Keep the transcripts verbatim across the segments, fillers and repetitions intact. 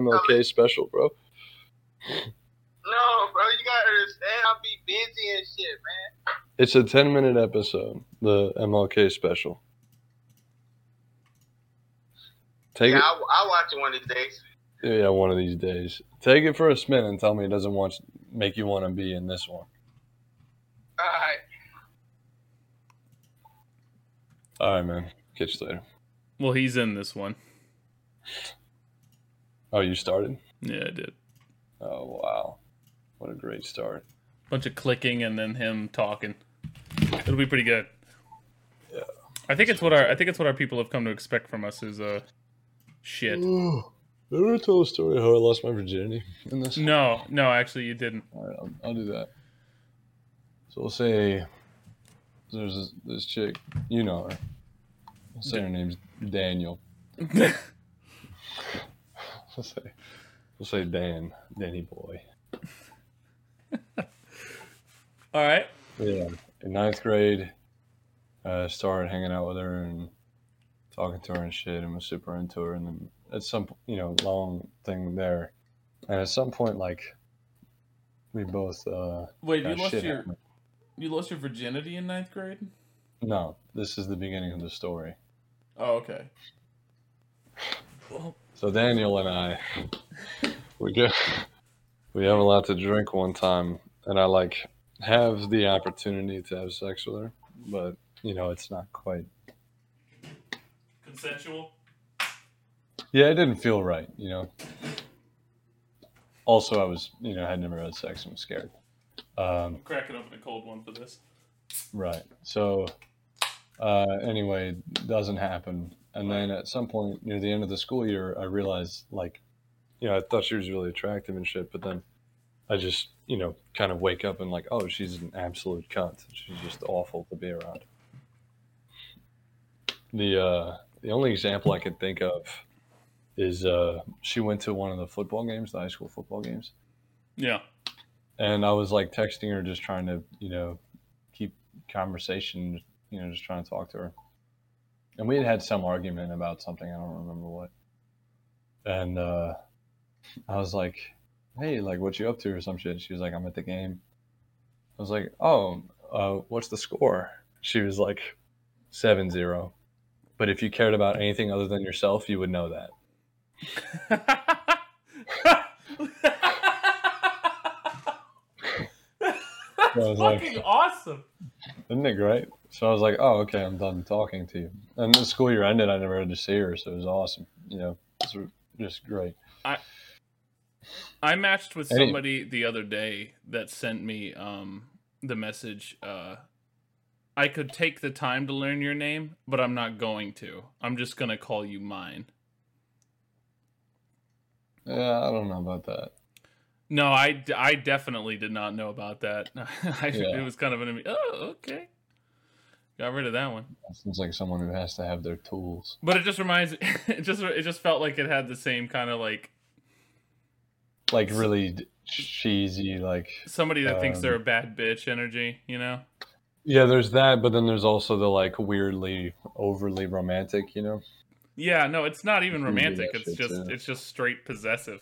M L K special, bro. No, bro, you gotta understand. I'll be busy and shit, man. It's a ten-minute episode, the M L K special. Take yeah, it. I'll, I'll watch it one of these days. Yeah, one of these days. Take it for a spin and tell me it doesn't want make you want to be in this one. All right. All right, man. Catch you later. Well, he's in this one. Oh, you started? Yeah, I did. Oh, wow. What a great start. Bunch of clicking and then him talking. It'll be pretty good. Yeah. I think it's what our I think it's what our people have come to expect from us is uh shit. Ooh. Did I ever tell a story how I lost my virginity in this? No, no, actually you didn't. All right, I'll, I'll do that. So we'll say there's this, this chick, you know her. We'll say her name's Daniel. we'll say we'll say Dan, Danny boy. All right. Yeah, in ninth grade, I started hanging out with her and talking to her and shit, and was super into her, and then at some, you know, long thing there, and at some point, like, we both. Uh, Wait, you lost your, happened. you lost your virginity in ninth grade? No, this is the beginning of the story. Oh, okay. Well, so Daniel and I, we get, we have a lot to drink one time, and I like have the opportunity to have sex with her, but you know, it's not quite consensual. Yeah, it didn't feel right, you know. Also, I was, you know, I had never had sex and was scared. Um, I'm cracking open a cold one for this. Right. So, uh, anyway, doesn't happen. And then at some point near the end of the school year, I realized, like, you know, I thought she was really attractive and shit, but then I just, you know, kind of wake up and like, oh, she's an absolute cunt. She's just awful to be around. The, uh, the only example I could think of is uh, she went to one of the football games, the high school football games. Yeah. And I was, like, texting her, just trying to, you know, keep conversation, you know, just trying to talk to her. And we had had some argument about something. I don't remember what. And uh, I was like, hey, like, what you up to or some shit? She was like, I'm at the game. I was like, oh, uh, what's the score? She was like, seven zero. But if you cared about anything other than yourself, you would know that. That's fucking like, awesome. Isn't it great? So I was like, oh, okay, I'm done talking to you. And the school year ended, I never had to see her, so it was awesome. You know, it was just great. I I matched with somebody the other day that sent me um, the message, uh, I could take the time to learn your name, but I'm not going to. I'm just going to call you mine. Yeah, I don't know about that. No, I, I definitely did not know about that. I, yeah. It was kind of an, oh, okay. Got rid of that one. That seems like someone who has to have their tools. But it just reminds, it just it just felt like it had the same kind of like. Like really cheesy, like. Somebody that um, thinks they're a bad bitch energy, you know? Yeah, there's that, but then there's also the like weirdly, overly romantic, you know? Yeah, no, it's not even romantic. It's just too. It's just straight possessive.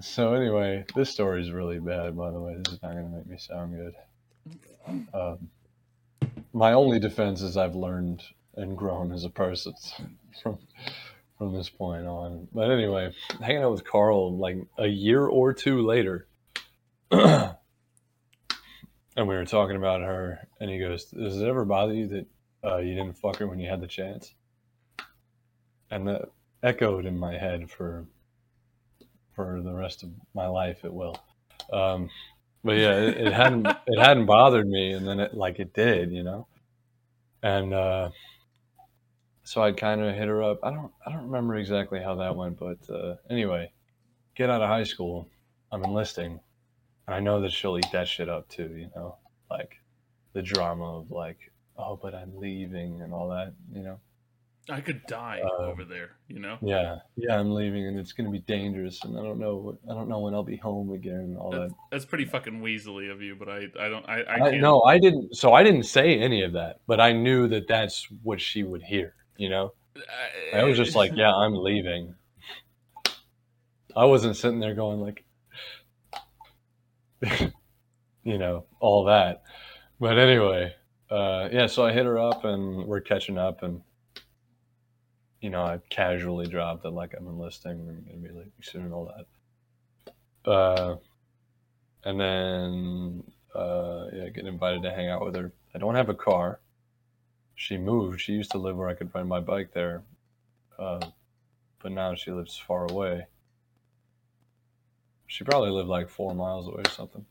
So anyway, this story is really bad, by the way. This is not going to make me sound good. Um, my only defense is I've learned and grown as a person from from this point on. But anyway, hanging out with Carl like a year or two later, and we were talking about her, and he goes, "Does it ever bother you that uh, you didn't fuck her when you had the chance?" And that echoed in my head for for the rest of my life. It will, um, but yeah, it, it hadn't it hadn't bothered me, and then it like it did, you know. And uh, so I kind of hit her up. I don't I don't remember exactly how that went, but uh, anyway, get out of high school. I'm enlisting, and I know that she'll eat that shit up too, you know, like the drama of like, oh, but I'm leaving and all that, you know. I could die um, over there, you know. Yeah, yeah, I'm leaving, and it's gonna be dangerous, and I don't know, I don't know when I'll be home again, and all that's, that. That's pretty fucking weaselly of you, but I, I don't, I, I, I can't. No, I didn't. So I didn't say any of that, but I knew that that's what she would hear, you know. I, I was just like, yeah, I'm leaving. I wasn't sitting there going like, you know, all that. But anyway, uh, yeah, so I hit her up and we're catching up, and, you know, I casually dropped that, like, I'm enlisting and going to be like soon and all that. Uh, and then, uh, yeah, getting invited to hang out with her. I don't have a car. She moved. She used to live where I could ride my bike there. Uh, but now she lives far away. She probably lived like four miles away or something.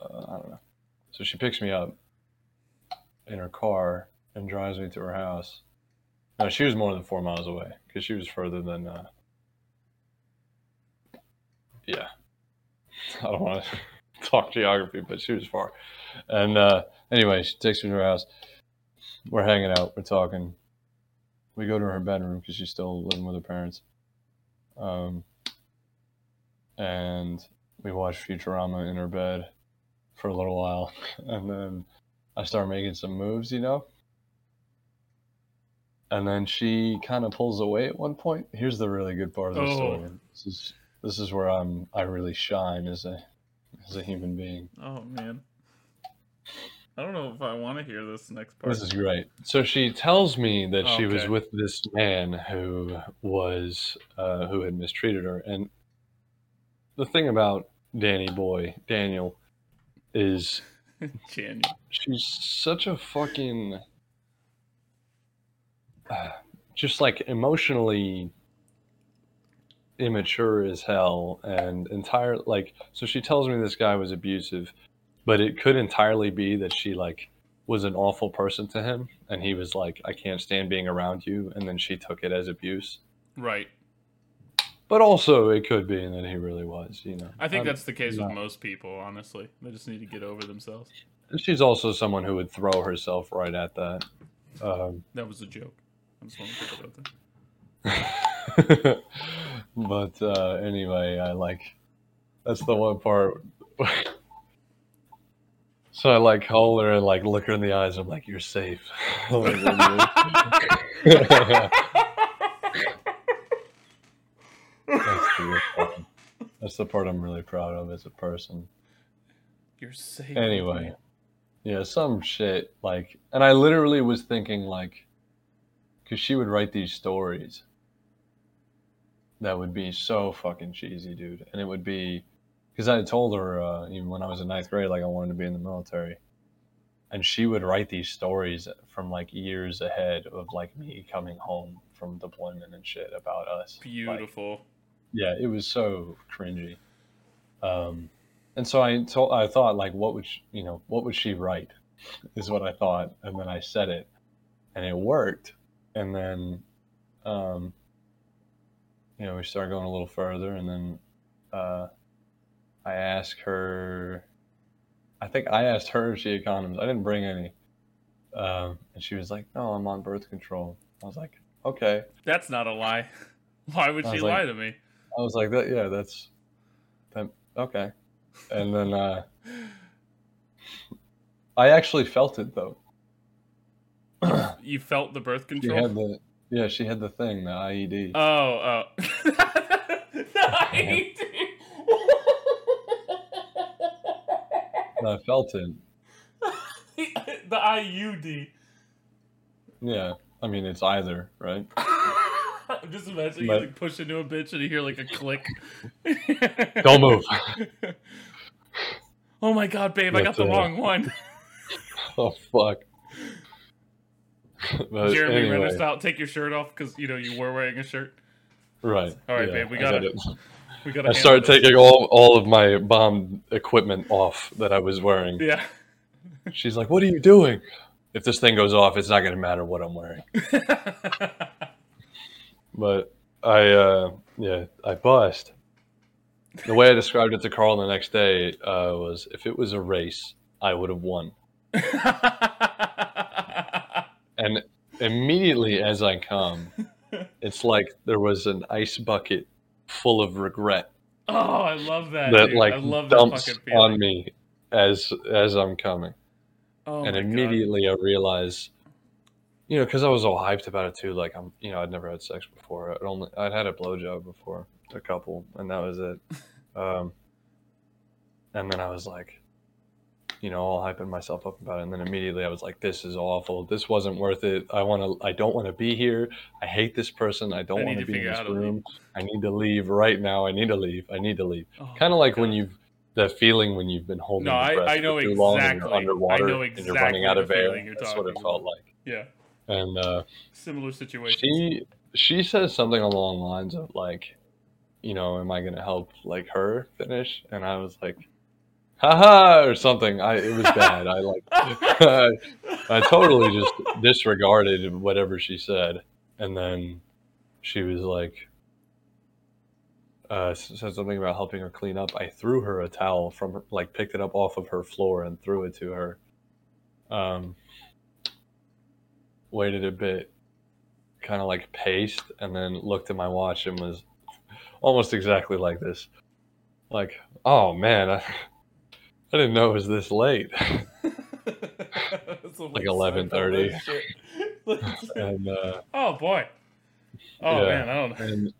Uh, I don't know. So she picks me up in her car and drives me to her house. No, she was more than four miles away because she was further than, uh, yeah. I don't want to talk geography, but she was far. And uh, anyway, she takes me to her house. We're hanging out. We're talking. We go to her bedroom because she's still living with her parents. Um, and we watch Futurama in her bed for a little while. And then I start making some moves, you know? And then she kind of pulls away at one point. Here's the really good part of the oh. story. This is this is where I'm I really shine as a as a human being. Oh man, I don't know if I want to hear this next part. This is great. So she tells me that okay. she was with this man who was uh, who had mistreated her. And the thing about Danny Boy Daniel is she's such a fucking. Just like emotionally immature as hell and entire like so she tells me this guy was abusive, but it could entirely be that she like was an awful person to him and he was like, I can't stand being around you, and then she took it as abuse. Right. But also it could be that he really was, you know. I think I'm, that's the case yeah. with most people, honestly. They just need to get over themselves. And she's also someone who would throw herself right at that. Um, that was a joke. I just want to talk about that. But uh, anyway, I like that's the one part. So I like hold her and like look her in the eyes. I'm like, you're safe. Like, "You're good." that's, that's the part I'm really proud of as a person. You're safe. Anyway. Yeah, some shit, like, and I literally was thinking, like, because she would write these stories that would be so fucking cheesy, dude. And it would be, because I had told her, uh, even when I was in ninth grade, like, I wanted to be in the military. And she would write these stories from, like, years ahead of, like, me coming home from deployment and shit about us. Beautiful. Like, yeah, it was so cringy. Um... And so I told, I thought, like, what would she, you know, what would she write, is what I thought, and then I said it, and it worked. And then, um, you know, we started going a little further, and then uh, I asked her. I think I asked her if she had condoms. I didn't bring any, um, and she was like, "No, I'm on birth control." I was like, "Okay." That's not a lie. Why would she lie to me? I was like, "That, yeah, that's that, okay." And then uh, I actually felt it, though. You felt the birth control? She had the, yeah, she had the thing, the I E D. Oh, oh. The I E D! And I felt it. The I U D. Yeah, I mean, it's either, right? I'm just imagining but, you like, push into a bitch and you hear like a click. Don't move. Oh my god, babe, but, I got the uh, wrong one. Oh, fuck. But Jeremy, anyway. Rent us out. Take your shirt off because, you know, you were wearing a shirt. Right. All right, yeah, babe, we got to... We gotta I started taking all, all of my bomb equipment off that I was wearing. Yeah. She's like, what are you doing? If this thing goes off, it's not going to matter what I'm wearing. But I, uh, yeah, I bust. The way I described it to Carl the next day uh, was, if it was a race, I would have won. And immediately as I come, it's like there was an ice bucket full of regret. Oh, I love that. That, dude. Like, I love dumps that fucking feeling. On me as, as I'm coming. Oh, and immediately God. I realize... You know, because I was all hyped about it too. Like I'm, you know, I'd never had sex before. I'd only, I'd had a blowjob before, a couple, and that was it. Um, and then I was like, you know, all hyping myself up about it. And then immediately I was like, this is awful. This wasn't worth it. I want to, I don't want to be here. I hate this person. I don't want to be in this room. I need to leave right now. I need to leave. I need to leave. Oh, kind of like God. When you've, the feeling when you've been holding no, your breath I, I know for too exactly. long and you're underwater I know exactly and you're running out of air. That's talking. What it felt like. Yeah. And, uh, similar situation. She, she says something along the lines of like, you know, am I going to help like her finish? And I was like, haha, or something. I it was bad. I like I, I totally just disregarded whatever she said. And then she was like uh said something about helping her clean up. I threw her a towel from her, like picked it up off of her floor and threw it to her. Um waited a bit, kind of like paced, and then looked at my watch and was almost exactly like this. Like, oh man, I I didn't know it was this late. Like eleven thirty. And uh, oh boy. Oh yeah. Man, I don't know. And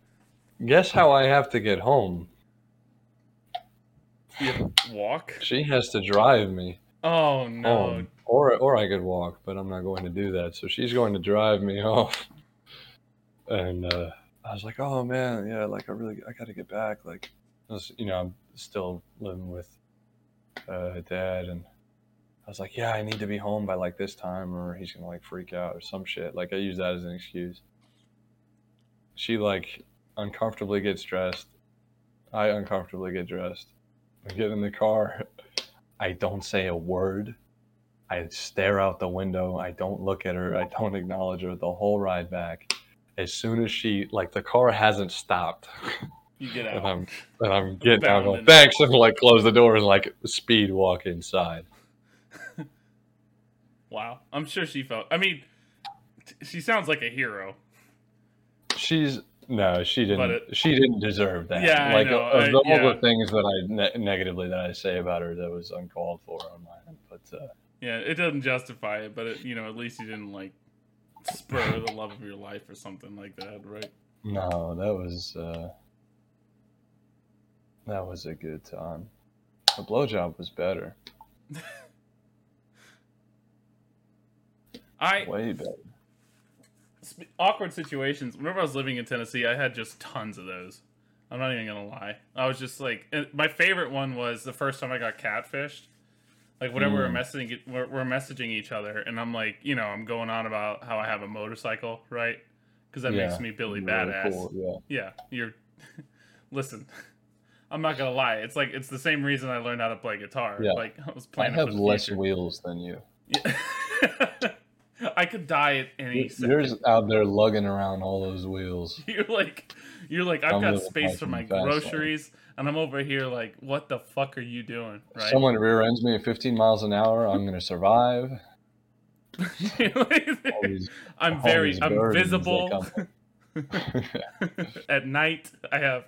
guess how I have to get home? You have to walk? She has to drive me. Oh no. Home. Or or I could walk, but I'm not going to do that. So she's going to drive me home. And uh, I was like, oh man, yeah, like I really I gotta get back. Like I was, you know, I'm still living with Uh, dad, and I was like, yeah, I need to be home by like this time or he's gonna like freak out or some shit. Like I use that as an excuse. She like uncomfortably gets dressed. I uncomfortably get dressed. I get in the car. I don't say a word. I stare out the window. I don't look at her. I don't acknowledge her the whole ride back. As soon as she like the car hasn't stopped. You get out. And I'm, and I'm getting Bound out. Going, thanks. And like close the door and like speed walk inside. Wow. I'm sure she felt, I mean, t- she sounds like a hero. She's no, she didn't, it, she didn't deserve that. Yeah, like I know. Of, of all I, yeah. the things that I ne- negatively that I say about her, that was uncalled for on my end. But, uh, yeah, it doesn't justify it, but it, you know, at least you didn't like spur the love of your life or something like that. Right. No, that was, uh, that was a good time. The blowjob was better. I way better. Sp- awkward situations. Whenever I was living in Tennessee, I had just tons of those. I'm not even gonna lie. I was just like, my favorite one was the first time I got catfished. Like whenever mm. we were messaging, we're, we're messaging each other, and I'm like, you know, I'm going on about how I have a motorcycle, right? Because that yeah. makes me Billy really Badass. Cool, yeah. yeah, you're. Listen. I'm not gonna lie. It's like it's the same reason I learned how to play guitar. Yeah. Like I was playing. I have less future. wheels than you. Yeah. I could die at any you're, second. You're out there lugging around all those wheels. You're like, you're like. I've I'm got space for my groceries, life. And I'm over here like, what the fuck are you doing? Right? If someone rear ends me at fifteen miles an hour, I'm gonna survive. these, I'm very. I'm visible. At night, I have.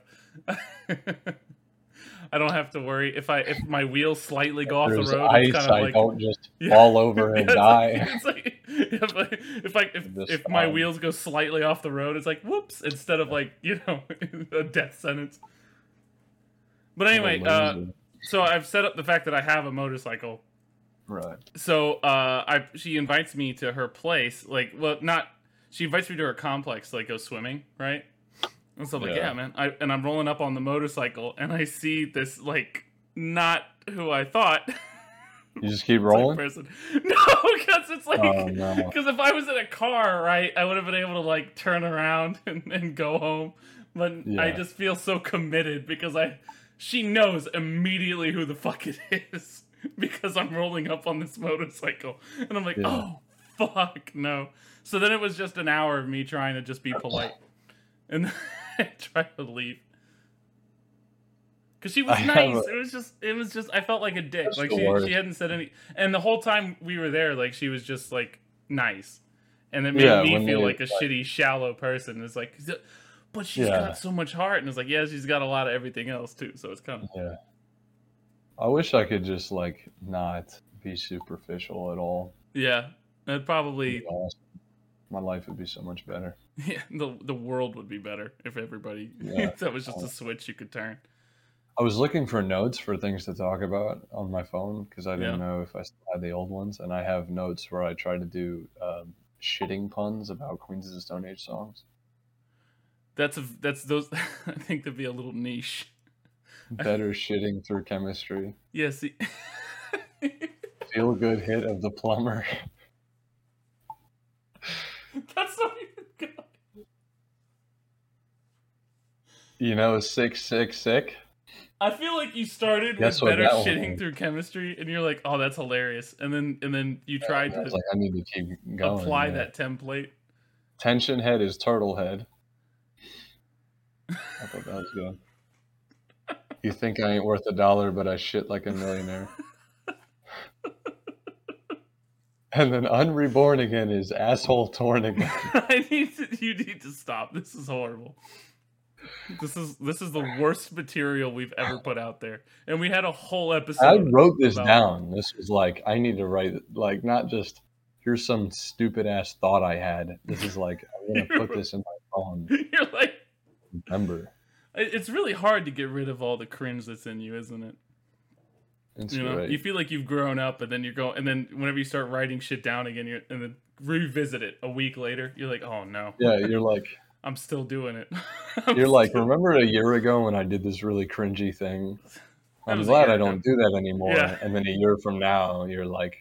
I don't have to worry if I if my wheels slightly go if off the road. Ice, it's kind of I like, don't just yeah, fall over and yeah, die. It's like, it's like, if I, if, I, if, if my wheels go slightly off the road, it's like whoops instead of like you know a death sentence. But anyway, uh, so I've set up the fact that I have a motorcycle. Right. So uh, I she invites me to her place. Like well, not she invites me to her complex. Like go swimming, right? And so I'm like, yeah, yeah man. I, and I'm rolling up on the motorcycle, and I see this, like, not who I thought. You just keep rolling? Person. No, because it's like, because oh, no. if I was in a car, right, I would have been able to, like, turn around and, and go home. But yeah. I just feel so committed because I, she knows immediately who the fuck it is because I'm rolling up on this motorcycle. And I'm like, yeah. oh, fuck, no. So then it was just an hour of me trying to just be polite. And then I tried to leave because she was I nice. A, it was just, it was just. I felt like a dick. Like she, she hadn't said any. And the whole time we were there, like she was just like nice, and it made yeah, me feel like a like, shitty, shallow person. It's like, but she's yeah. got so much heart, and it's like, yeah, she's got a lot of everything else too. So it's kind of. Yeah. I wish I could just like not be superficial at all. Yeah, that'd probably. That'd be awesome. My life would be so much better. Yeah, the the world would be better if everybody yeah. if that was just a switch you could turn. I was looking for notes for things to talk about on my phone because I didn't yeah. know if I still had the old ones, and I have notes where I try to do um, shitting puns about Queens of the Stone Age songs. That's a, that's those. I think that'd be a little niche. Better shitting through chemistry. Yes. Yeah, feel good hit of the plumber. That's not even good. You know, sick, sick, sick. I feel like you started that's with better shitting through chemistry, and you're like, "Oh, that's hilarious," and then and then you yeah, tried to like, I need to keep going, apply yeah. that template. Tension head is turtle head. I thought that was good. You think I ain't worth a dollar, but I shit like a millionaire. And then unreborn again is asshole torn again. I need to, you need to stop. This is horrible. This is this is the worst material we've ever put out there. And we had a whole episode. I wrote this about... down. This was like, I need to write, like, not just, here's some stupid ass thought I had. This is like, I'm going to put this in my phone. You're like, remember. It's really hard to get rid of all the cringe that's in you, isn't it? It's you know, right. You feel like you've grown up, and then you're going, and then whenever you start writing shit down again, you're, and then revisit it a week later, you're like, oh no. Yeah, you're like, I'm still doing it. I'm you're like, still... remember a year ago when I did this really cringy thing? I'm glad I don't do that anymore. Yeah. And then a year from now, you're like,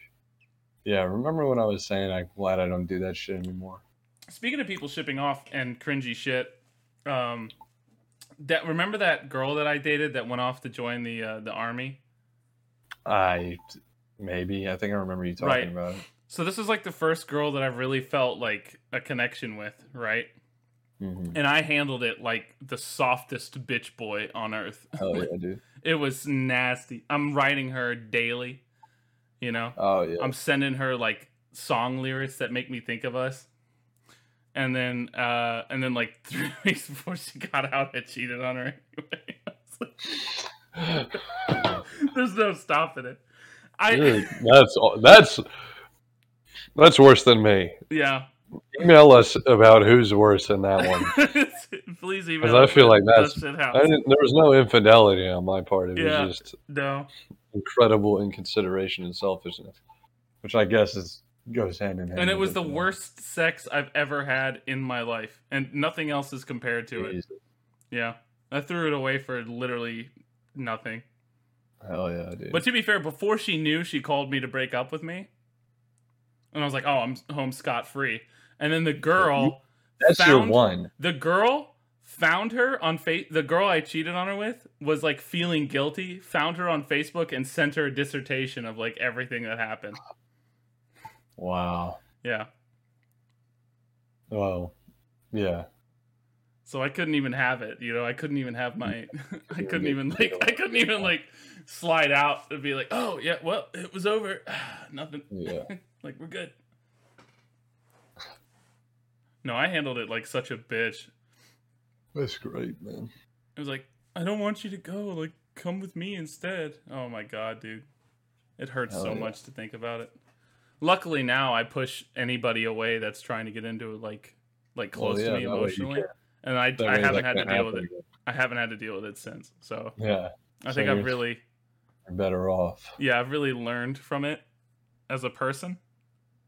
yeah, remember when I was saying I'm glad I don't do that shit anymore? Speaking of people shipping off and cringy shit, um. That remember that girl that I dated that went off to join the uh, the army? I maybe I think I remember you talking right. about it. So this is like the first girl that I really felt like a connection with, right? Mm-hmm. And I handled it like the softest bitch boy on earth. Oh yeah, dude. It was nasty. I'm writing her daily, you know. Oh yeah. I'm sending her like song lyrics that make me think of us. And then, uh, and then, like three weeks before she got out, I cheated on her anyway. Like, there's no stopping it. I Dude, that's that's that's worse than me. Yeah. Email us about who's worse than that one. Please email. Because I feel like that's I didn't, there was no infidelity on my part. It yeah, was just no incredible inconsideration and selfishness, which I guess is. Goes hand in hand. And it was the them. worst sex I've ever had in my life, and nothing else is compared to it. Yeah, I threw it away for literally nothing. Hell yeah, dude! But to be fair, before she knew, she called me to break up with me, and I was like, "Oh, I'm home scot free." And then the girl—that's your one. The girl found her on fa- The girl I cheated on her with was like feeling guilty. Found her on Facebook and sent her a dissertation of like everything that happened. Wow. Yeah. Well, yeah. So I couldn't even have it, you know. I couldn't even have my. I couldn't even like. I couldn't even like slide out and be like, "Oh yeah, well, it was over. Nothing. Yeah. Like we're good." No, I handled it like such a bitch. That's great, man. It was like, I don't want you to go. Like, come with me instead. Oh my god, dude, it hurts Hell so yeah. much to think about it. Luckily now I push anybody away that's trying to get into like like close well, yeah, to me emotionally, and I, I haven't had to deal with it. Again. I haven't had to deal with it since. So yeah, I so think I've really better off. Yeah, I've really learned from it as a person,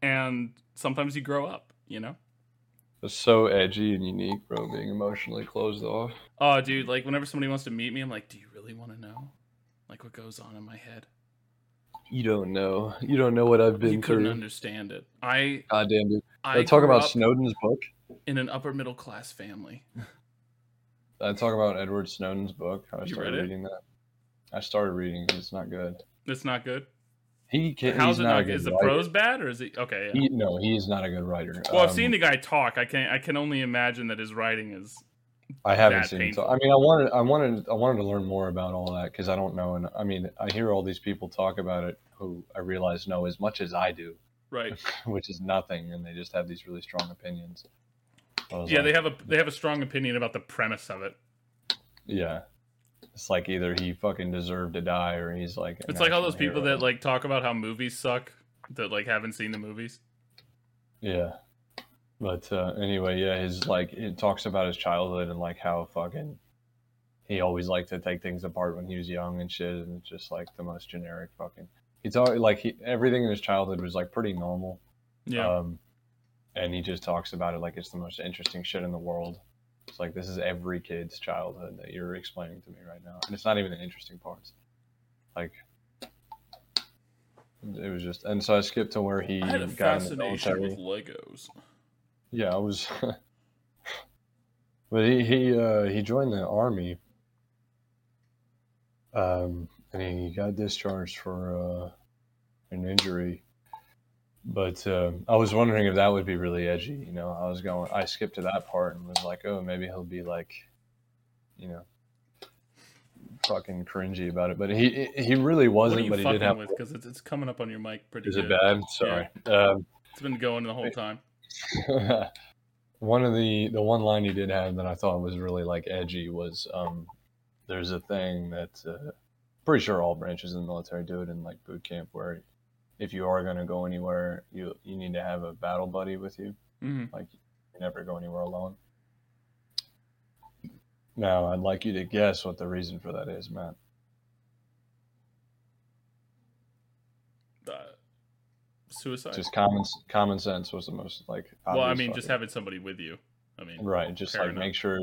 and sometimes you grow up, you know. It's so edgy and unique, bro. Being emotionally closed off. Oh, dude! Like whenever somebody wants to meet me, I'm like, do you really want to know, like what goes on in my head? You don't know. You don't know what I've been through. You couldn't through. understand it. I goddamn dude. I, I talk about Snowden's book. In an upper middle class family. I talk about Edward Snowden's book. I you started read it? reading that. I started reading. It's not good. It's not good. He can, How's it not? not good is the writer. prose bad or is he okay? Yeah. He, no, he's not a good writer. Well, um, I've seen the guy talk. I can I can only imagine that his writing is. I haven't seen it. So, I mean, I wanted, I wanted, I wanted to learn more about all that because I don't know. And I mean, I hear all these people talk about it who I realize know as much as I do, right? Which is nothing, and they just have these really strong opinions. Yeah, like, they have a they have a strong opinion about the premise of it. Yeah, it's like either he fucking deserved to die or he's like. It's like all those people hero. that like talk about how movies suck that like haven't seen the movies. Yeah. But uh, anyway, yeah, his like it talks about his childhood and like how fucking he always liked to take things apart when he was young and shit, and it's just like the most generic fucking. He's always like he, everything in his childhood was like pretty normal. Yeah. Um, and he just talks about it like it's the most interesting shit in the world. It's like, this is every kid's childhood that you're explaining to me right now. And it's not even the interesting parts. Like, it was just... And so I skipped to where he got in the military. I had a fascination with Legos. Yeah, I was... But he he, uh, he joined the army. Um, and he got discharged for uh, an injury. But uh, I was wondering if that would be really edgy, you know. I was going, I skipped to that part and was like, oh, maybe he'll be like, you know, fucking cringy about it. But he he really wasn't. What are you but fucking he did have because it's it's coming up on your mic pretty. Is good. It bad? Sorry, yeah. um, it's been going the whole time. One of the the one line he did have that I thought was really like edgy was, um, there's a thing that uh, pretty sure all branches of the military do it in like boot camp where. He, If you are going to go anywhere, you you need to have a battle buddy with you. Mm-hmm. Like, you never go anywhere alone. Now, I'd like you to guess what the reason for that is, Matt. Uh, suicide. Just common common sense was the most like. Well, I mean, fucking. Just having somebody with you. I mean, right? Just like enough. Make sure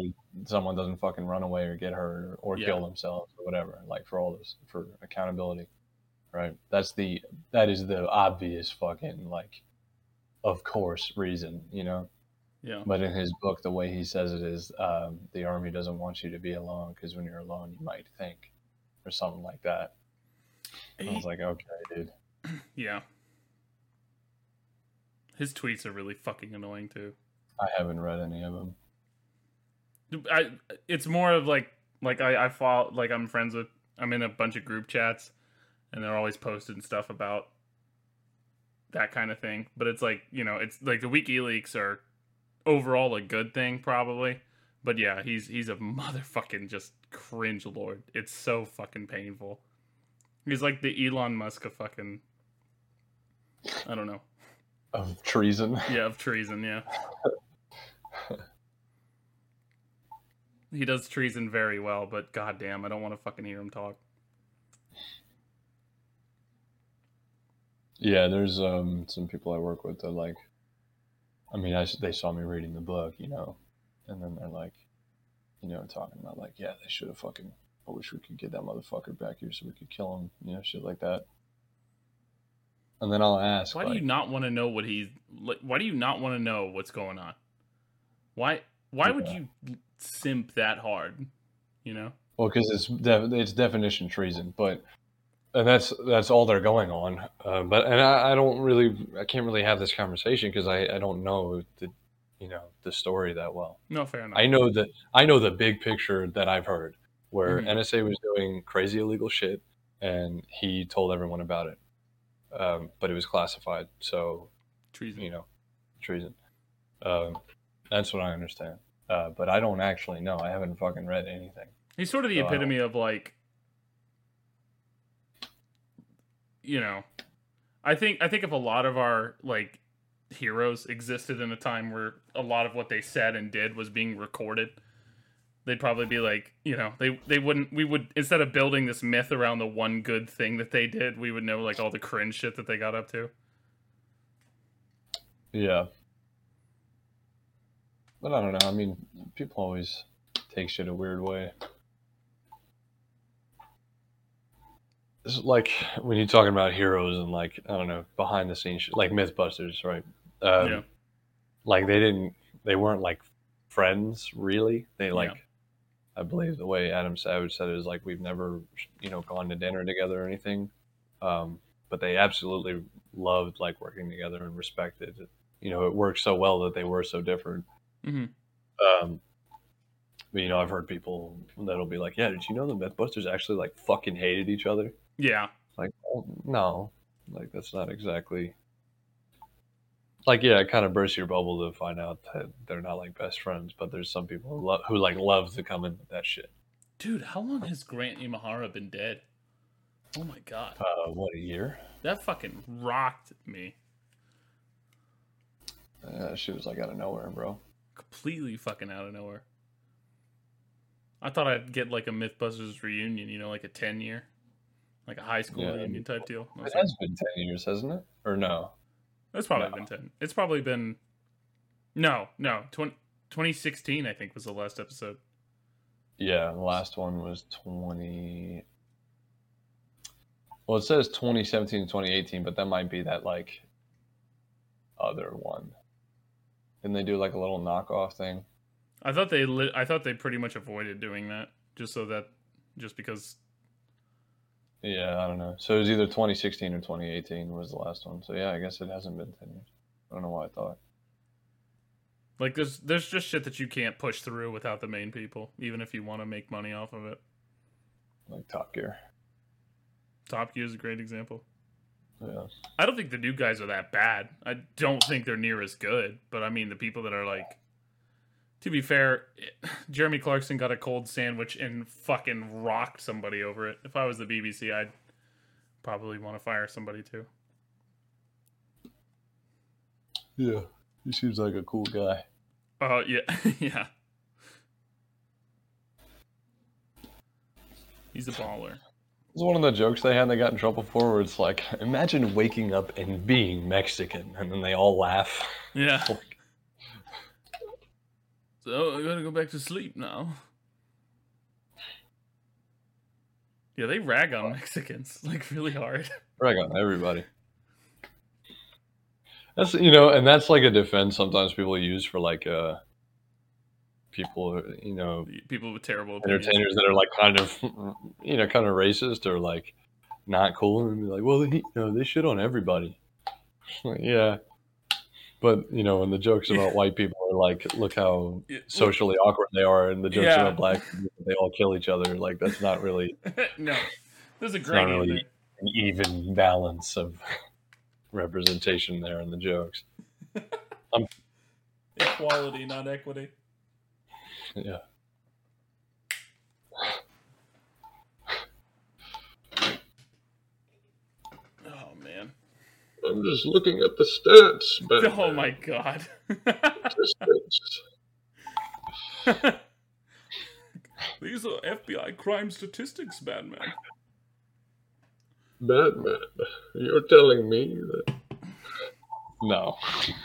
someone doesn't fucking run away or get hurt or, or yeah. kill themselves or whatever. Like for all this, for accountability. Right. That's the, that is the obvious fucking, like, of course, reason, you know? Yeah. But in his book, the way he says it is, um, the army doesn't want you to be alone because when you're alone, you might think or something like that. He, I was like, okay, dude. Yeah. His tweets are really fucking annoying, too. I haven't read any of them. I, it's more of like, like I, I follow, like I'm friends with, I'm in a bunch of group chats. And they're always posting stuff about that kind of thing. But it's like, you know, it's like the WikiLeaks are overall a good thing, probably. But yeah, he's he's a motherfucking just cringe lord. It's so fucking painful. He's like the Elon Musk of fucking, I don't know. Of treason. Yeah, of treason, yeah. He does treason very well, but goddamn, I don't want to fucking hear him talk. Yeah, there's um, some people I work with that like, I mean, I, they saw me reading the book, you know, and then they're like, you know, talking about like, yeah, they should have fucking, I wish we could get that motherfucker back here so we could kill him, you know, shit like that. And then I'll ask, why like, do you not want to know what he's, like, why do you not want to know what's going on? Why, why yeah. would you simp that hard, you know? Well, because it's, def- it's definition treason, but... And that's that's all they're going on, uh, but and I, I don't really I can't really have this conversation because I, I don't know the you know the story that well. No, fair enough. I know that I know the big picture that I've heard where mm-hmm. N S A was doing crazy illegal shit and he told everyone about it, um, but it was classified, so treason. You know, treason. Um, that's what I understand, uh, but I don't actually know. I haven't fucking read anything. He's sort of the so epitome of like. You know, I think I think if a lot of our like heroes existed in a time where a lot of what they said and did was being recorded, they'd probably be like, you know, they they wouldn't. We would instead of building this myth around the one good thing that they did, we would know like all the cringe shit that they got up to. Yeah, but I don't know. I mean, people always take shit a weird way. Like when you're talking about heroes and like I don't know behind the scenes shit, like Mythbusters, right? Um, yeah. Like they didn't, they weren't like friends really. They like, yeah. I believe the way Adam Savage said it is like we've never, you know, gone to dinner together or anything. Um, but they absolutely loved like working together and respected. You know, it worked so well that they were so different. Mm-hmm. Um, but you know, I've heard people that'll be like, "Yeah, did you know the Mythbusters actually like fucking hated each other?" Yeah. Like, well, no. Like, that's not exactly... Like, yeah, it kind of bursts your bubble to find out that they're not, like, best friends, but there's some people who, lo- who like, love to come in with that shit. Dude, how long has Grant Imahara been dead? Oh, my God. Uh, what, a year? That fucking rocked me. Uh, she was like out of nowhere, bro. Completely fucking out of nowhere. I thought I'd get like a Mythbusters reunion, you know, like a ten year, like a high school yeah, reunion type deal. It like, has been ten years, hasn't it? Or no? It's probably no. been ten. It's probably been, no, no. twenty, twenty sixteen, I think, was the last episode. Yeah, the last one was twenty. Well, it says twenty seventeen to twenty eighteen, but that might be that like other one. Didn't they do like a little knockoff thing? I thought they li- I thought they pretty much avoided doing that just so that just because. Yeah, I don't know. So it was either twenty sixteen or twenty eighteen was the last one. So yeah, I guess it hasn't been ten years. I don't know why I thought. Like there's there's just shit that you can't push through without the main people, even if you want to make money off of it. Like Top Gear. Top Gear is a great example. Yeah. I don't think the new guys are that bad. I don't think they're near as good, but I mean the people that are like. To be fair, Jeremy Clarkson got a cold sandwich and fucking rocked somebody over it. If I was the B B C, I'd probably want to fire somebody too. Yeah, he seems like a cool guy. Oh, uh, yeah, yeah. He's a baller. It was one of the jokes they had they got in trouble for where it's like, imagine waking up and being Mexican. And then they all laugh. Yeah. So I gotta go back to sleep now. Yeah, they rag on Mexicans like really hard. Rag on everybody. That's you know, and that's like a defense sometimes people use for like uh, people you know people with terrible opinions. Entertainers that are like kind of you know kind of racist or like not cool and be like, well, they, you know, they shit on everybody. Like, yeah. But, you know, when the jokes about white people are like, look how socially awkward they are, and the jokes yeah. about black people, they all kill each other. Like, that's not really... no. There's a gradient. Not really an even balance of representation there in the jokes. I'm... Equality, not equity. Yeah. I'm just looking at the stats. But oh my god. Statistics. These are F B I crime statistics, Batman. Batman, you're telling me that... No. I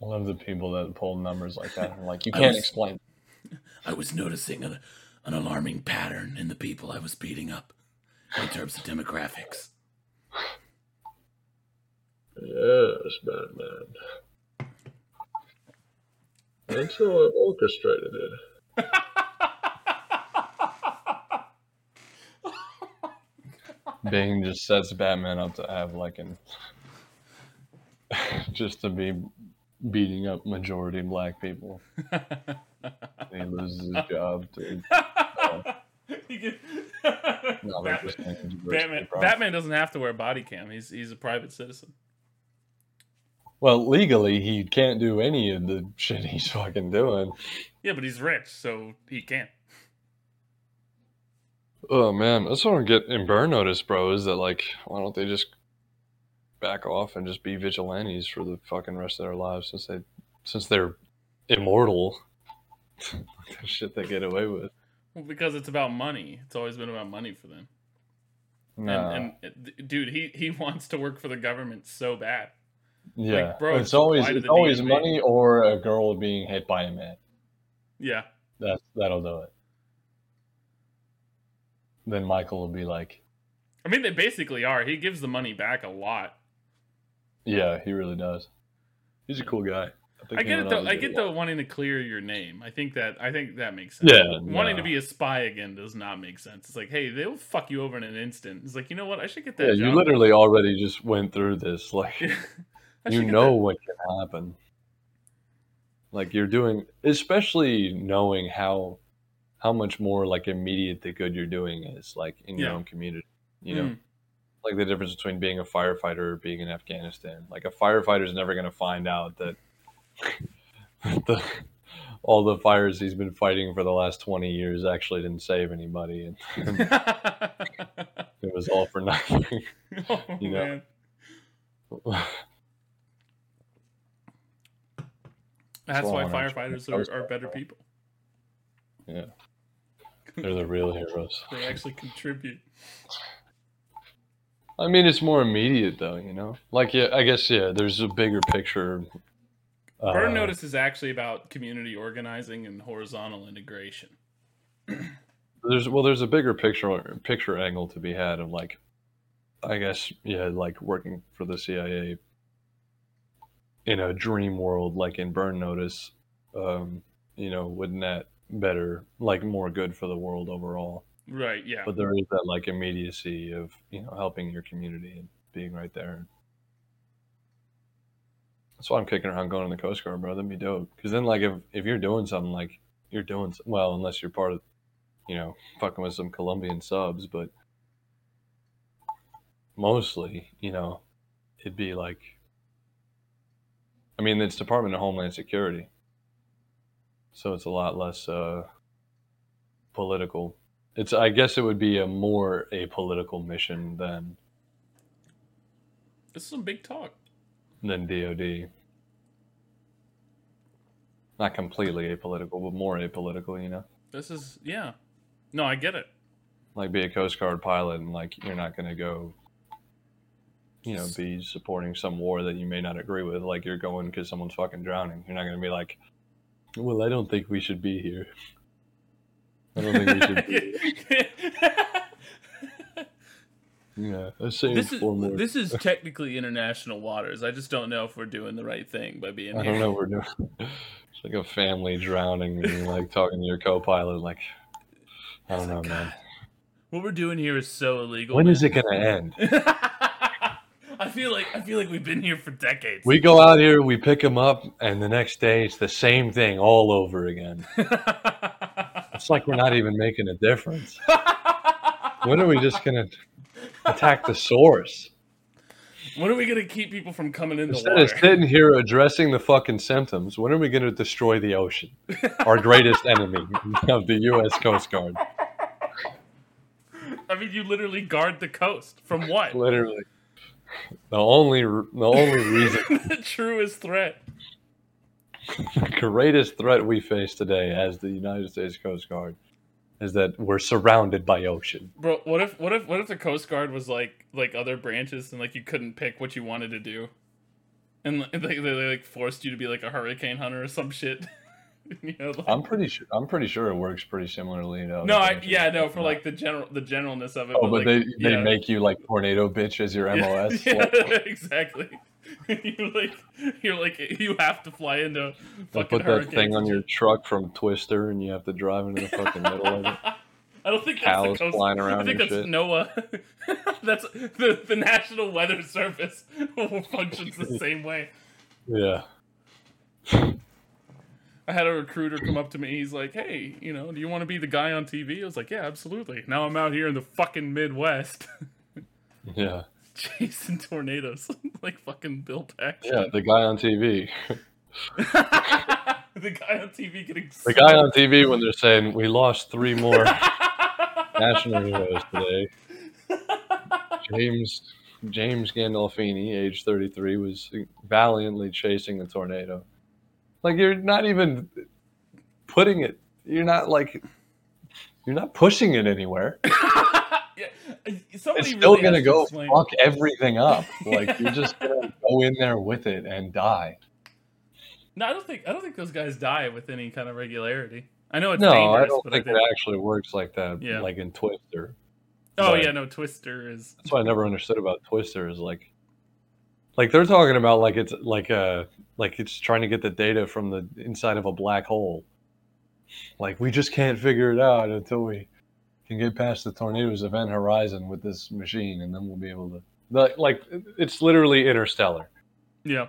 love the people that pull numbers like that. I'm like, you can't was... explain I was noticing a, an alarming pattern in the people I was beating up in terms of demographics. Yes, Batman. And so I've orchestrated it. Bing just sets Batman up to have like an... just to be beating up majority black people. He loses his job to uh, get... no, Batman. Batman, Batman doesn't have to wear body cam. He's he's a private citizen. Well, legally, he can't do any of the shit he's fucking doing. Yeah, but he's rich, so he can't. Oh man, that's what I get in Burn Notice, bro. Is that like, why don't they just back off and just be vigilantes for the fucking rest of their lives since they since they're immortal? The shit they get away with. Well, because it's about money. It's always been about money for them. Nah. And, and dude, he, he wants to work for the government so bad. Yeah, like, bro, it's always it's always D M V. Money or a girl being hit by a man. Yeah, that that'll do it. Then Michael will be like, I mean, they basically are. He gives the money back a lot. Yeah, he really does. He's a cool guy. I get it though. I get though wanting to clear your name. I think that I think that makes sense. Yeah, wanting no. to be a spy again does not make sense. It's like, hey, they'll fuck you over in an instant. It's like, you know what? I should get that. Yeah, job. You literally already just went through this. Like, you know that. What can happen. Like you're doing, especially knowing how how much more like immediate the good you're doing is, like in yeah. your own community. You know, mm. like the difference between being a firefighter or being in Afghanistan. Like a firefighter is never going to find out that. the all the fires he's been fighting for the last twenty years actually didn't save anybody, and it was all for nothing. Oh, you know? Man. That's why firefighters are, are better people. Yeah. They're the real heroes. They actually contribute. I mean, it's more immediate, though, you know? Like, yeah, I guess, yeah, there's a bigger picture. Burn uh, Notice is actually about community organizing and horizontal integration. There's well, there's a bigger picture picture angle to be had of, like, I guess, yeah, like working for the C I A in a dream world, like in Burn Notice, um, you know, wouldn't that better, like more good for the world overall? Right, yeah. But there is that like immediacy of, you know, helping your community and being right there. That's why I'm kicking around going to the Coast Guard, bro. That'd be dope. Because then, like, if, if you're doing something, like, you're doing, well, unless you're part of, you know, fucking with some Colombian subs, but mostly, you know, it'd be like, I mean, it's Department of Homeland Security. So it's a lot less uh, political. It's, I guess it would be a more a political mission than. This is some big talk. Than D O D. Not completely apolitical, but more apolitical, you know? This is, yeah. No, I get it. Like, be a Coast Guard pilot and, like, you're not going to go, you know, be supporting some war that you may not agree with. Like, you're going because someone's fucking drowning. You're not going to be like, well, I don't think we should be here. I don't think we should be here. Yeah, this is more. This is technically international waters. I just don't know if we're doing the right thing by being. I here. don't know if we're doing. It's like a family drowning, and like talking to your co-pilot. Like, I don't know, God. man. What we're doing here is so illegal. When man. is it gonna end? I feel like I feel like we've been here for decades. We go out here, we pick them up, and the next day it's the same thing all over again. It's like we're not even making a difference. When are we just gonna? Attack the source. When are we going to keep people from coming in the water? Instead of sitting here addressing the fucking symptoms, when are we going to destroy the ocean? Our greatest enemy of the U S Coast Guard. I mean, you literally guard the coast. From what? Literally. The only, the only reason. The truest threat. The greatest threat we face today as the United States Coast Guard. Is that we're surrounded by ocean. Bro, what if what if what if the Coast Guard was like like other branches and like you couldn't pick what you wanted to do, and they, they, they like forced you to be like a hurricane hunter or some shit. You know, like, I'm pretty sure I'm pretty sure it works pretty similarly to. No, I, yeah, no, for like the general the generalness of it. Oh, but, but like, they they yeah. make you like tornado bitch as your M O S. Yeah, yeah, exactly. You're like you're like you have to fly into fucking put that thing on your truck from Twister and you have to drive into the fucking middle of it. I don't think that's the coast. Flying around I think that's shit. NOAA. That's the, the National Weather Service functions the same way. Yeah. I had a recruiter come up to me. He's like, "Hey, you know, do you want to be the guy on T V?" I was like, "Yeah, absolutely." Now I'm out here in the fucking Midwest. Yeah. Chasing tornadoes like fucking Bill Paxton. Yeah, the guy on T V. The guy on T V getting the guy on T V when they're saying we lost three more national heroes today. James James Gandolfini, age thirty-three, was valiantly chasing the tornado. Like you're not even putting it. You're not like you're not pushing it anywhere. Yeah, somebody it's still really gonna go to fuck everything up. Like yeah. You're just gonna go in there with it and die. No, I don't think I don't think those guys die with any kind of regularity. I know it's no, dangerous, I don't but think I think it actually works like that. Yeah. Like in Twister. Oh but yeah, no, Twister is. That's what I never understood about Twister is like, like they're talking about like it's like a like it's trying to get the data from the inside of a black hole. Like we just can't figure it out until we. Can get past the tornado's event horizon with this machine, and then we'll be able to. Like, like it's literally Interstellar. Yeah.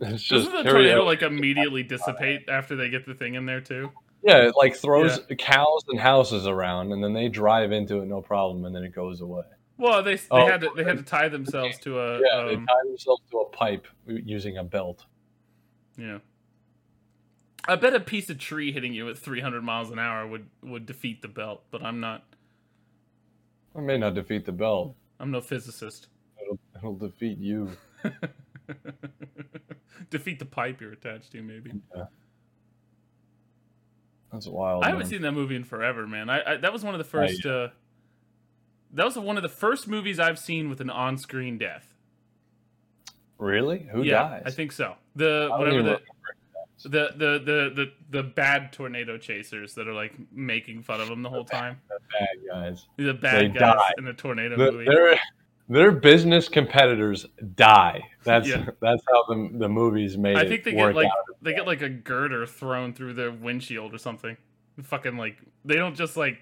It's just doesn't the tornado like immediately dissipate after they get the thing in there too? Yeah, it like throws yeah. cows and houses around, and then they drive into it no problem, and then it goes away. Well, they they oh, had to they had to tie themselves to a yeah um, they tied themselves to a pipe using a belt. Yeah. I bet a piece of tree hitting you at three hundred miles an hour would, would defeat the belt, but I'm not. I may not defeat the belt. I'm no physicist. It'll, it'll defeat you. Defeat the pipe you're attached to, maybe. Yeah. That's wild. I haven't man. seen that movie in forever, man. I, I that was one of the first. Right. Uh, that was one of the first movies I've seen with an on-screen death. Really? Who yeah, dies? I think so. The whatever the the, the the the the bad tornado chasers that are like making fun of them the whole the bad, time. The bad guys. The bad they guys die. In the tornado the, movie. Their business competitors die. That's yeah. that's how the the movies made it. I think they get like they get like a girder thrown through their windshield or something. Fucking like they don't just like,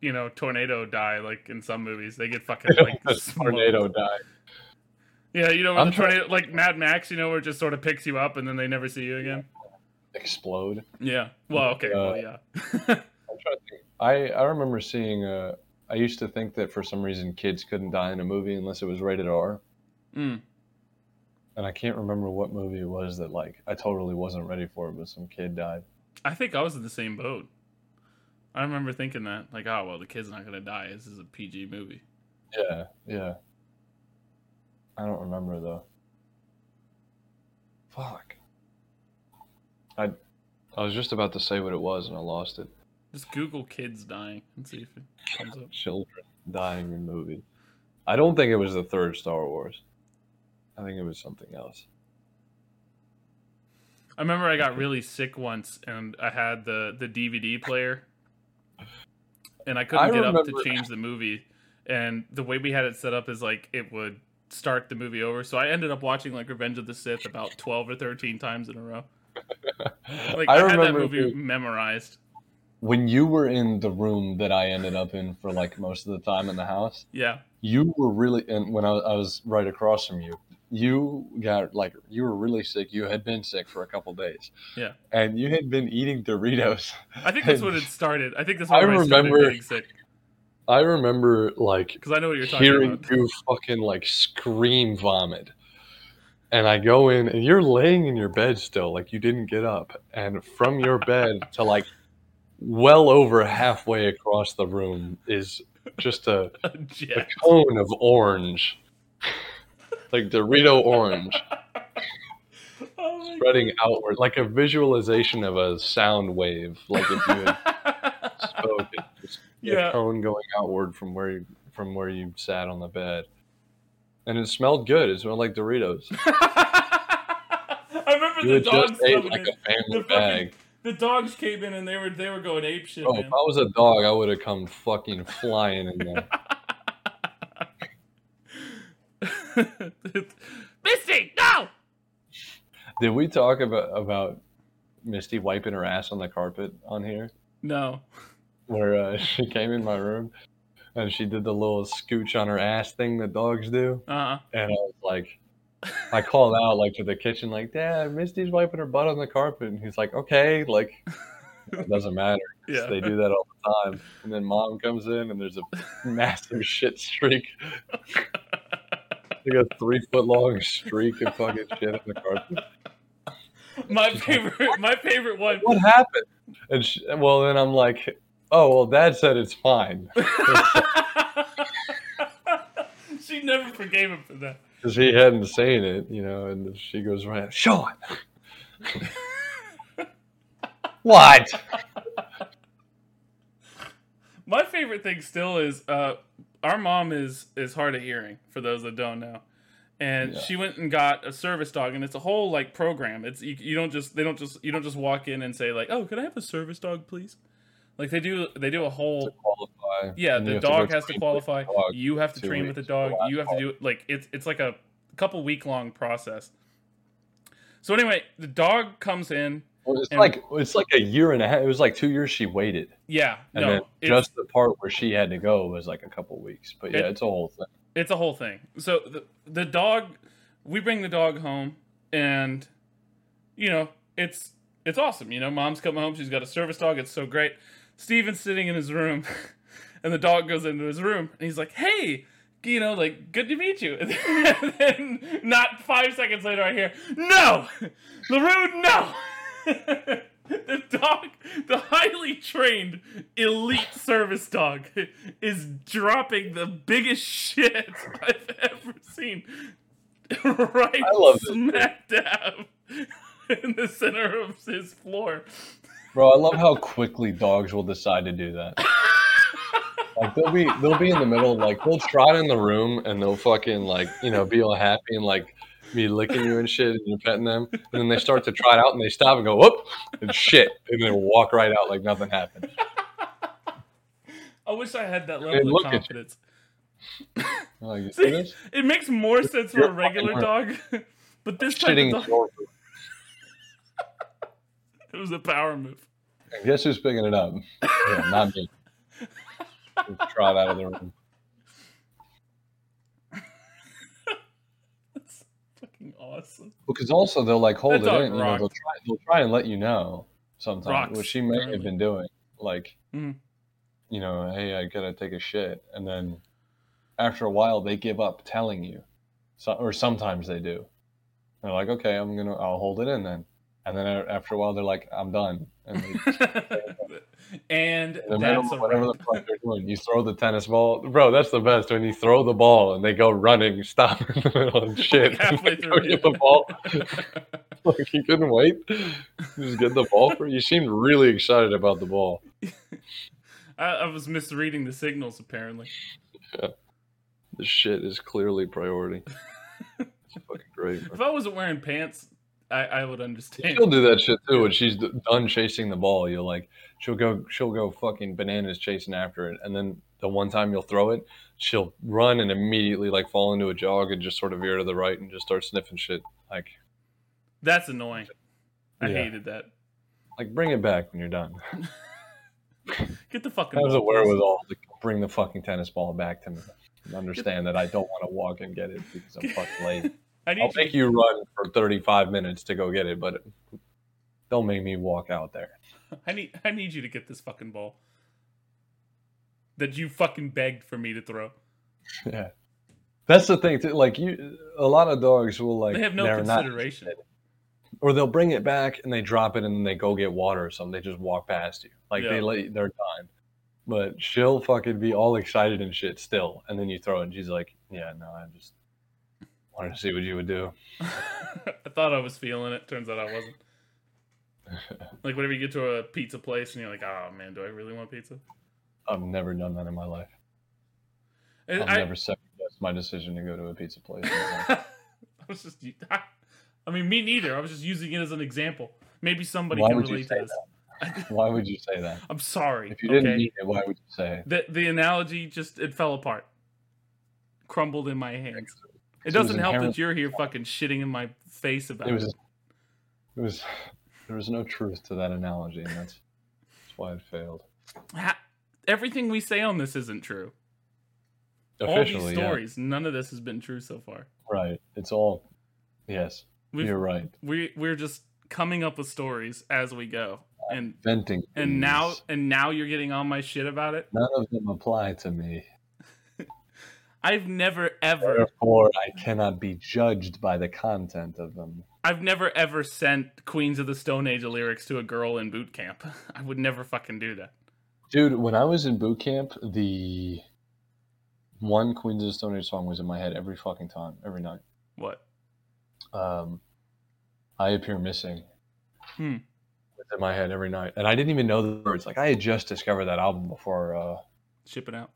you know, tornado die like in some movies. They get fucking like tornado die. Yeah, you know, the tornado to... like Mad Max, you know, where it just sort of picks you up and then they never see you again. Explode. Yeah. Well, okay. Uh, well, yeah. I'm trying to think. I I remember seeing a. Uh, I used to think that for some reason kids couldn't die in a movie unless it was rated R. Mm. And I can't remember what movie it was that like I totally wasn't ready for it, but some kid died. I think I was in the same boat. I remember thinking that. Like, oh, well, the kid's not going to die. This is a P G movie. Yeah, yeah. I don't remember, though. Fuck. I I was just about to say what it was, and I lost it. Just Google kids dying and see if it comes up. Children dying in movies. I don't think it was the third Star Wars. I think it was something else. I remember I got really sick once, and I had the, the D V D player, and I couldn't I get up to change the movie. And the way we had it set up is like it would start the movie over. So I ended up watching like Revenge of the Sith about twelve or thirteen times in a row. Like I, I had that movie the- memorized. When you were in the room that I ended up in for like most of the time in the house, yeah, you were really, and when I, I was right across from you, you got like, you were really sick. You had been sick for a couple days. Yeah. And you had been eating Doritos. I think that's when it started. I think that's when I, I remember getting sick. I remember like, because I know what you're talking hearing about. You fucking like scream vomit. And I go in and you're laying in your bed still, like you didn't get up. And from your bed to like, well over halfway across the room is just a, a, a cone of orange. Like Dorito orange. Oh spreading God. Outward. Like a visualization of a sound wave. Like if you had spoken. Yeah. A cone going outward from where, you, from where you sat on the bed. And it smelled good. It smelled like Doritos. I remember you the dog just ate like a family bag. Fucking- The dogs came in and they were they were going ape shit. Oh, man. If I was a dog, I would have come fucking flying in there. Misty, no! Did we talk about about Misty wiping her ass on the carpet on here? No. Where uh, she came in my room and she did the little scooch on her ass thing that dogs do, uh-huh. And I was like. I called out like to the kitchen, like, Dad, Misty's wiping her butt on the carpet, and he's like, okay, like, it doesn't matter. Yeah. They do that all the time. And then Mom comes in, and there's a massive shit streak, like a three foot long streak of fucking shit on the carpet. My she's favorite, like, my favorite one. What happened? And she, well, then I'm like, oh, well, Dad said it's fine. She never forgave him for that. Because he hadn't seen it, you know, and she goes right, Sean! What? My favorite thing still is, uh, our mom is, is hard of hearing, for those that don't know. And yeah. She went and got a service dog, and it's a whole, like, program. It's, you, you don't just, they don't just, you don't just walk in and say, like, oh, could I have a service dog, please? Like, they do, they do a whole... To qualify. Yeah, the dog to has to qualify. You have to train weeks. with the dog. You have to do... Like, it's it's like a couple week-long process. So, anyway, the dog comes in... Well, it's, like, it's like a year and a half. It was like two years she waited. Yeah, and no. Then just the part where she had to go was like a couple weeks. But, yeah, it, it's a whole thing. It's a whole thing. So, the, the dog... We bring the dog home, and, you know, it's it's awesome. You know, Mom's come home. She's got a service dog. It's so great. Steven's sitting in his room, and the dog goes into his room, and he's like, hey, you know, like, good to meet you. And then, and then not five seconds later I hear, no! LaRue, no! The dog, the highly trained elite service dog, is dropping the biggest shit I've ever seen. Right smack dab in the center of his floor. Bro, I love how quickly dogs will decide to do that. Like they'll be they'll be in the middle, like they'll trot in the room and they'll fucking like, you know, be all happy and like be licking you and shit and you're petting them. And then they start to trot out and they stop and go, whoop, and shit. And then walk right out like nothing happened. I wish I had that level and of confidence. Like, see, it makes more sense for a regular dog, but this type of dog, it was a power move. And guess who's picking it up? Yeah, not me. Just trot out of the room. That's fucking awesome. Because also they'll like hold it in, you know, they'll try, they'll try and let you know sometimes rocks, what she may really. have been doing. Like, mm. you know, hey, I gotta take a shit, and then after a while, they give up telling you, so, or sometimes they do. They're like, "Okay, I'm gonna, I'll hold it in then," and then after a while, they're like, "I'm done." And, and that's middle, whatever the fuck they're doing. You throw the tennis ball, bro. That's the best when you throw the ball and they go running, stop in the middle and shit. Like halfway through, get the ball. Like you couldn't wait, just get the ball for you. You seemed really excited about the ball. I, I was misreading the signals apparently. Yeah. This shit is clearly priority. It's fucking great. Bro. If I wasn't wearing pants, I, I would understand. She'll do that shit too. When she's done chasing the ball, you'll like she'll go she'll go fucking bananas chasing after it, and then the one time you'll throw it, she'll run and immediately like fall into a jog and just sort of veer to the right and just start sniffing shit. Like that's annoying. I yeah. hated that. Like bring it back when you're done. Get the fucking. I was aware with all to bring the fucking tennis ball back to me. Understand that I don't want to walk and get it because I'm fucking late. I need I'll make you run for thirty-five minutes to go get it, but don't make me walk out there. I need I need you to get this fucking ball that you fucking begged for me to throw. Yeah, that's the thing too. Like you, a lot of dogs will like they have no consideration, not, or they'll bring it back and they drop it and then they go get water or something. They just walk past you like yeah. they let they're done. But she'll fucking be all excited and shit still. And then you throw it and she's like, yeah, no, I just wanted to see what you would do. I thought I was feeling it. Turns out I wasn't. Like whenever you get to a pizza place and you're like, oh, man, do I really want pizza? I've never done that in my life. I've I, never second-guessed my decision to go to a pizza place. I was just, I, I mean, me neither. I was just using it as an example. Maybe somebody Why can relate to this. That? Why would you say that? I'm sorry. If you didn't okay. need it, why would you say it? The, the analogy just, it fell apart. Crumbled in my hands. It doesn't it help that you're here fucking shitting in my face about it. Was, it. It was, there was no truth to that analogy, and that's, that's why it failed. How, everything we say on this isn't true. Officially, all these stories, yeah. none of this has been true so far. Right. It's all, yes, We've, you're right. We, we're just coming up with stories as we go. And venting and things. now and now you're getting all my shit about it. None of them apply to me. I've never ever therefore I cannot be judged by the content of them. I've never ever sent Queens of the Stone Age lyrics to a girl in boot camp. I would never fucking do that. Dude, when I was in boot camp, the one Queens of the Stone Age song was in my head every fucking time, every night. What? Um I Appear Missing. Hmm. In my head every night, and I didn't even know the words. Like I had just discovered that album before uh ship it out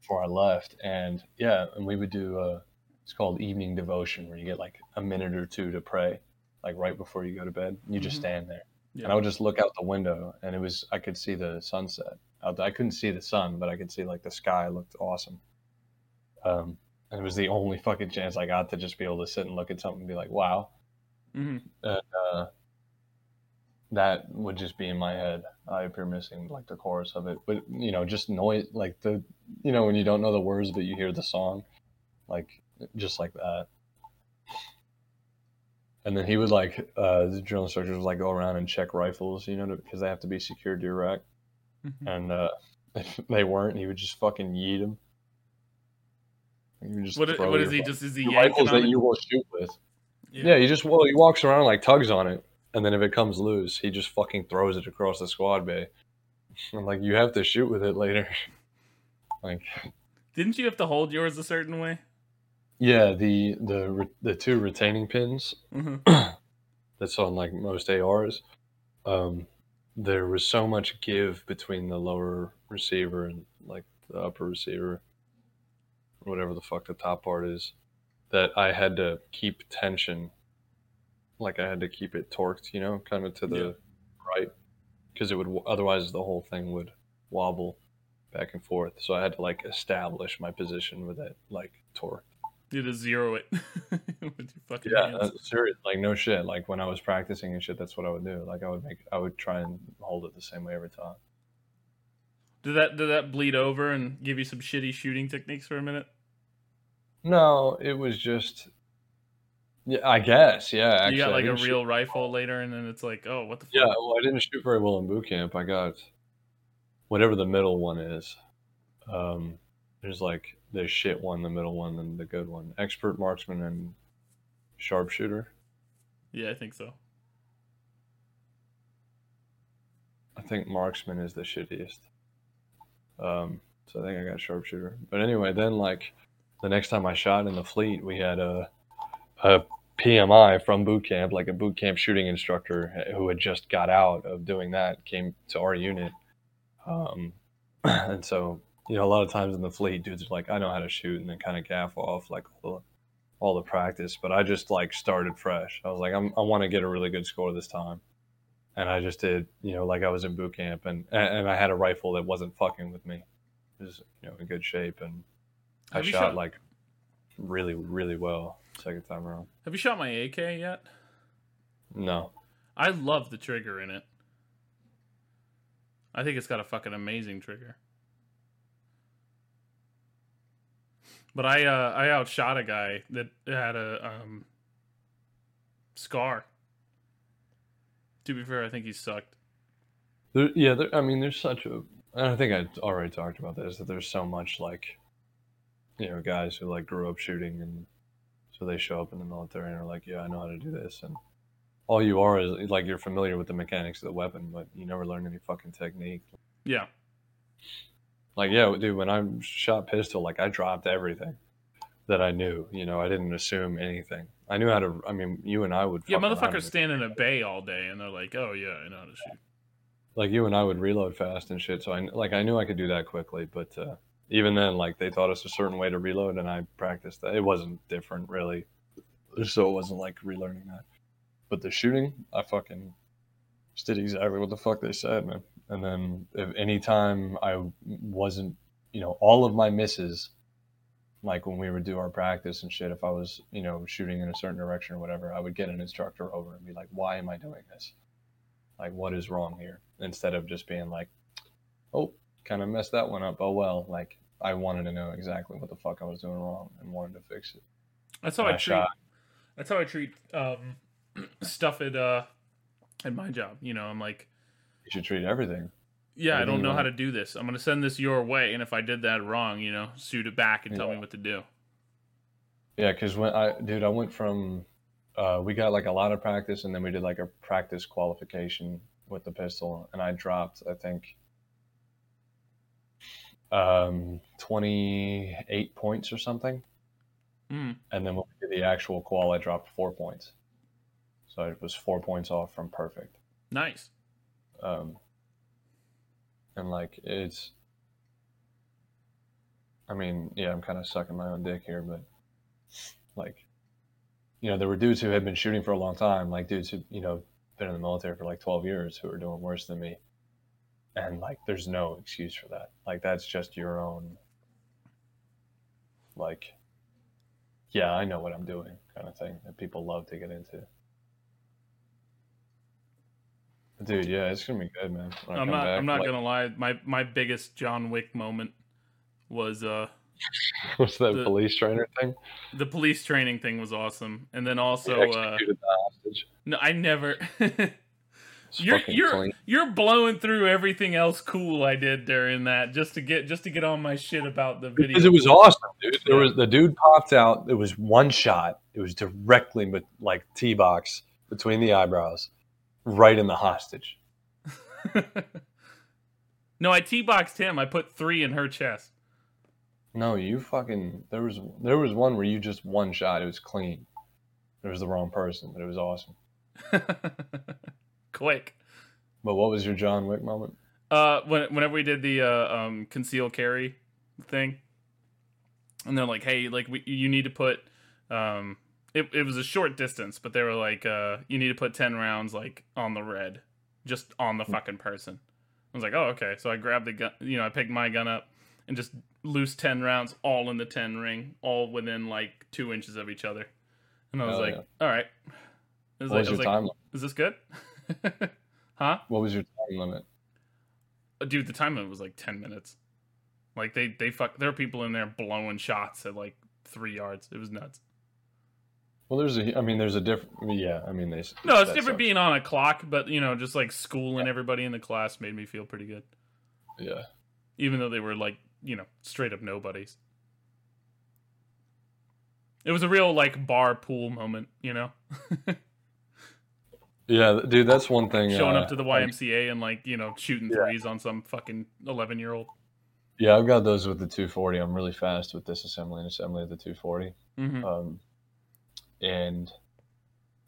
before I left, and yeah, and we would do uh it's called evening devotion, where you get like a minute or two to pray, like right before you go to bed. You mm-hmm. just stand there, yeah. and I would just look out the window, and it was I could see the sunset. I couldn't see the sun, but I could see like the sky looked awesome. Um, and it was the only fucking chance I got to just be able to sit and look at something and be like, wow. Mm-hmm. And, uh, that would just be in my head. I appear missing, like the chorus of it, but you know, just noise, like the, you know, when you don't know the words but you hear the song, like just like that. And then he would like, uh, the drill instructors would like go around and check rifles, you know, because they have to be secured to your rack. Mm-hmm. And uh, if they weren't, he would just fucking yeet them. Just what what is he? Just is he rifles that you will shoot with? Yeah. yeah, he just well, he walks around like tugs on it. And then if it comes loose, he just fucking throws it across the squad bay. I'm like, you have to shoot with it later. Like, didn't you have to hold yours a certain way? Yeah, the the the two retaining pins mm-hmm. that's on like most A Rs. Um, there was so much give between the lower receiver and like the upper receiver, whatever the fuck the top part is, that I had to keep tension. Like I had to keep it torqued, you know, kind of to the yeah. right, because it would otherwise the whole thing would wobble back and forth. So I had to like establish my position with it, like torque. You just zero it. With your fucking yeah, hands. Serious. Like no shit. Like when I was practicing and shit, that's what I would do. Like I would make, I would try and hold it the same way every time. Did that did that bleed over and give you some shitty shooting techniques for a minute? No, it was just. Yeah, I guess. Yeah, actually, you got like a real rifle later, and then it's like, oh, what the fuck? Yeah, well, I didn't shoot very well in boot camp. I got whatever the middle one is. Um, there's like the shit one, the middle one, and the good one. Expert marksman and sharpshooter. Yeah, I think so. I think marksman is the shittiest. Um, so I think I got sharpshooter. But anyway, then like the next time I shot in the fleet, we had a. a P M I from boot camp, like a boot camp shooting instructor who had just got out of doing that, came to our unit. Um, and so, you know, a lot of times in the fleet, dudes are like, I know how to shoot, and then kind of gaff off like all the, all the practice. But I just like started fresh. I was like, I'm, I want to get a really good score this time. And I just did, you know, like I was in boot camp, and, and I had a rifle that wasn't fucking with me. It was, you know, in good shape. And I shot, shot like really, really well. Second time around. Have you shot my A K yet? No. I love the trigger in it. I think it's got a fucking amazing trigger. But I uh, I outshot a guy that had a um, scar. To be fair, I think he sucked. There, yeah, there, I mean, there's such a... And I think I already talked about this, that there's so much, like, you know, guys who, like, grew up shooting and... So they show up in the military and are like, yeah, I know how to do this. And all you are is like, you're familiar with the mechanics of the weapon, but you never learn any fucking technique. Yeah. Like, yeah, dude, when I shot pistol, like I dropped everything that I knew, you know, I didn't assume anything. I knew how to, I mean, you and I would. Yeah. Motherfuckers stand in a bay all day and they're like, oh yeah, I know how to shoot. Like you and I would reload fast and shit. So I, like, I knew I could do that quickly, but, uh, even then, like, they taught us a certain way to reload, and I practiced that. It wasn't different, really. So it wasn't, like, relearning that. But the shooting, I fucking just did exactly what the fuck they said, man. And then if any time I wasn't, you know, all of my misses, like, when we would do our practice and shit, if I was, you know, shooting in a certain direction or whatever, I would get an instructor over and be like, why am I doing this? Like, what is wrong here? Instead of just being like, oh, kind of messed that one up. Oh, well, like, I wanted to know exactly what the fuck I was doing wrong and wanted to fix it. That's how I, I treat. Shot. That's how I treat um, stuff at uh, at my job. You know, I'm like, you should treat everything. Yeah, everything I don't know how to do this. I'm gonna send this your way, and if I did that wrong, you know, shoot it back and yeah. tell me what to do. Yeah, because when I, dude, I went from uh, we got like a lot of practice, and then we did like a practice qualification with the pistol, and I dropped, I think. Um, twenty-eight points or something. Mm. And then when we did the actual qual, I dropped four points. So it was four points off from perfect. Nice. Um, and like, it's, I mean, yeah, I'm kind of sucking my own dick here, but like, you know, there were dudes who had been shooting for a long time, like dudes who, you know, been in the military for like twelve years who were doing worse than me. And, like, there's no excuse for that. Like, that's just your own, like, yeah, I know what I'm doing kind of thing that people love to get into. Dude, yeah, it's going to be good, man. I'm not I'm not like, going to lie. My my biggest John Wick moment was... uh was that the, police trainer thing? The police training thing was awesome. And then also... Uh, the hostage. No, I never... You're you're clean. You're blowing through everything else cool I did during that just to get just to get on my shit about the video because it was awesome, dude. There was the dude popped out. It was one shot. It was directly with like T-box between the eyebrows, right in the hostage. No, I T-boxed him. I put three in her chest. No, you fucking... There was there was one where you just one shot. It was clean. It was the wrong person, but it was awesome. Quick. But what was your John Wick moment? Uh, when, whenever we did the uh, um, conceal carry thing. And they're like, hey, like we, you need to put... Um, it, it was a short distance, but they were like, uh, you need to put ten rounds like on the red. Just on the fucking person. I was like, oh, okay. So I grabbed the gun. You know, I picked my gun up and just... Loose ten rounds, all in the ten ring, all within like two inches of each other, and I was oh, like, yeah. "All right." I was what like, was your I was time like, "Is this good?" Huh? What was your time limit? Dude, the time limit was like ten minutes. Like they they fuck. There are people in there blowing shots at like three yards. It was nuts. Well, there's a. I mean, there's a different. Yeah, I mean they. No, it's different sucks. Being on a clock, but you know, just like schooling yeah. everybody in the class made me feel pretty good. Yeah. Even though they were like. You know, straight up nobodies. It was a real, like, bar pool moment, you know? Yeah, dude, that's one thing. Showing uh, up to the Y M C A and, like, you know, shooting yeah. threes on some fucking eleven-year-old. Yeah, I've got those with the two forty. I'm really fast with disassembly and assembly of the two forty. Mm-hmm. Um, and,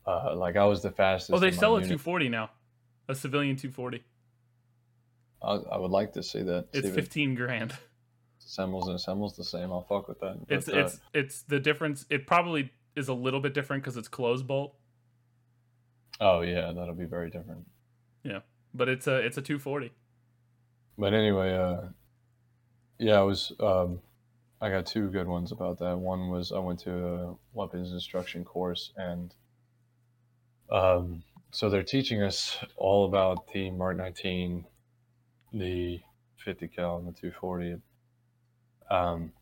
uh, like, I was the fastest. Oh, they sell a unit. two forty now. A civilian two forty. I, I would like to see that. It's see fifteen grand. Assembles and assembles the same. I'll fuck with that. But, it's it's uh, it's the difference. It probably is a little bit different because it's closed bolt. Oh yeah, that'll be very different. Yeah, but it's a it's a two forty. But anyway, uh, yeah, I was um, I got two good ones about that. One was I went to a weapons instruction course and um, so they're teaching us all about the Mark nineteen, the fifty cal, and the two forty. Um,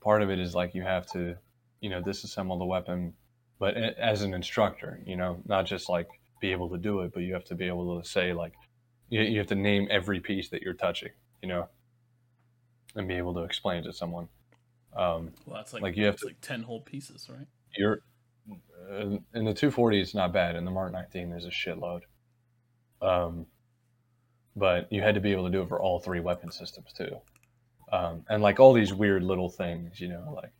part of it is like you have to, you know, disassemble the weapon, but as an instructor, you know, not just like be able to do it, but you have to be able to say like, you, you have to name every piece that you're touching, you know, and be able to explain to someone. Um, well, that's like, like you have to, like ten whole pieces, right? You're uh, in the two forty, it's not bad. In the Mark nineteen, there's a shitload. Um, but you had to be able to do it for all three weapon systems too. Um, and like all these weird little things, you know, like,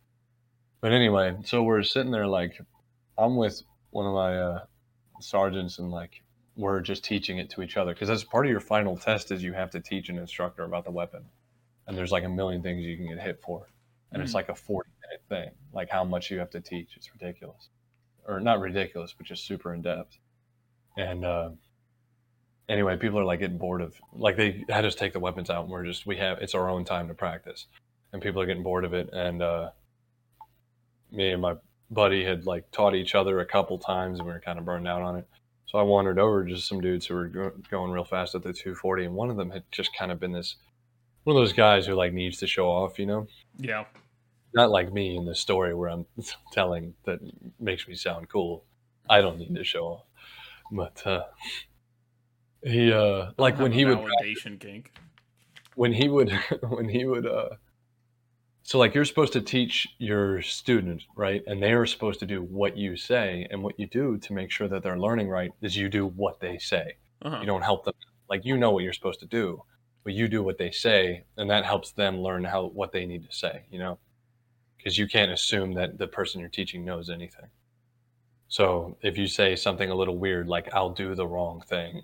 but anyway, so we're sitting there, like I'm with one of my, uh, sergeants and like, we're just teaching it to each other. Cause that's part of your final test is you have to teach an instructor about the weapon. And there's like a million things you can get hit for. And mm-hmm. It's like a forty minute thing, like how much you have to teach. It's ridiculous or not ridiculous, but just super in depth. And, uh, Anyway, people are like getting bored of, like they had us take the weapons out and we're just, we have, it's our own time to practice. And people are getting bored of it. And uh, me and my buddy had like taught each other a couple times and we were kind of burned out on it. So I wandered over to just some dudes who were go- going real fast at the two forty. And one of them had just kind of been this, one of those guys who like needs to show off, you know? Yeah. Not like me in this story where I'm telling that makes me sound cool. I don't need to show off. But, uh... He uh like when he would kink. when he would when he would uh so like you're supposed to teach your students, right? And they are supposed to do what you say, and what you do to make sure that they're learning right is you do what they say. Uh-huh. You don't help them, like you know what you're supposed to do, but you do what they say, and that helps them learn how what they need to say, you know, because you can't assume that the person you're teaching knows anything. So if you say something a little weird, like I'll do the wrong thing,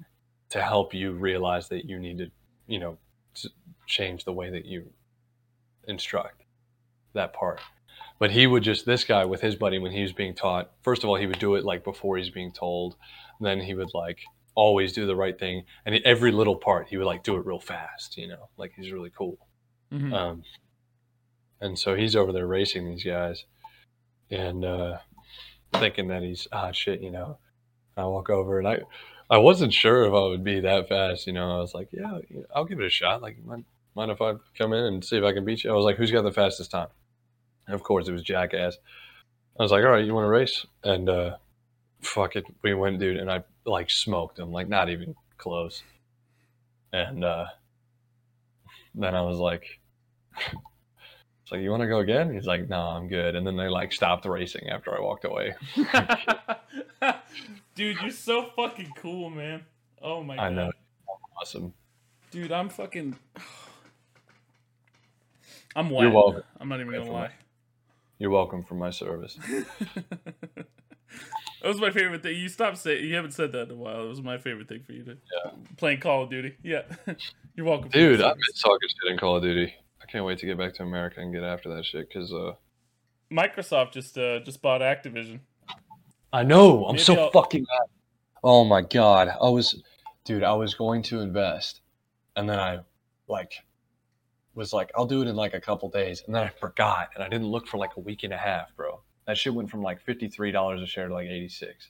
to help you realize that you need to, you know, change the way that you instruct that part. But he would just, this guy with his buddy, when he was being taught, first of all, he would do it like before he's being told. Then he would like always do the right thing. And every little part, he would like do it real fast, you know, like he's really cool. Mm-hmm. Um, and so he's over there racing these guys and uh, thinking that he's hot shit, you know. I walk over and I... I wasn't sure if I would be that fast, you know. I was like, yeah, I'll give it a shot. Like, mind, mind if I come in and see if I can beat you? I was like, who's got the fastest time? And of course, it was Jackass. I was like, all right, you want to race? And uh, fuck it, we went, dude. And I like smoked him, like not even close. And uh, then I was like, It's like, you want to go again? He's like, no, I'm good. And then they like stopped racing after I walked away. Dude, you're so fucking cool, man. Oh my I god. I know. Awesome. Dude, I'm fucking. I'm wet. You're welcome. I'm not even gonna lie. You're welcome for my service. That was my favorite thing. You stopped saying. You haven't said that in a while. It was my favorite thing for you to. Yeah. Playing Call of Duty. Yeah. You're welcome. Dude, I've been talking shit in Call of Duty. I can't wait to get back to America and get after that shit because uh, Microsoft just uh, just bought Activision. I know. I'm Maybe so I'll... fucking. Oh my god. I was, dude. I was going to invest, and then I, like, was like, I'll do it in like a couple days, and then I forgot, and I didn't look for like a week and a half, bro. That shit went from like fifty-three dollars a share to like eighty-six.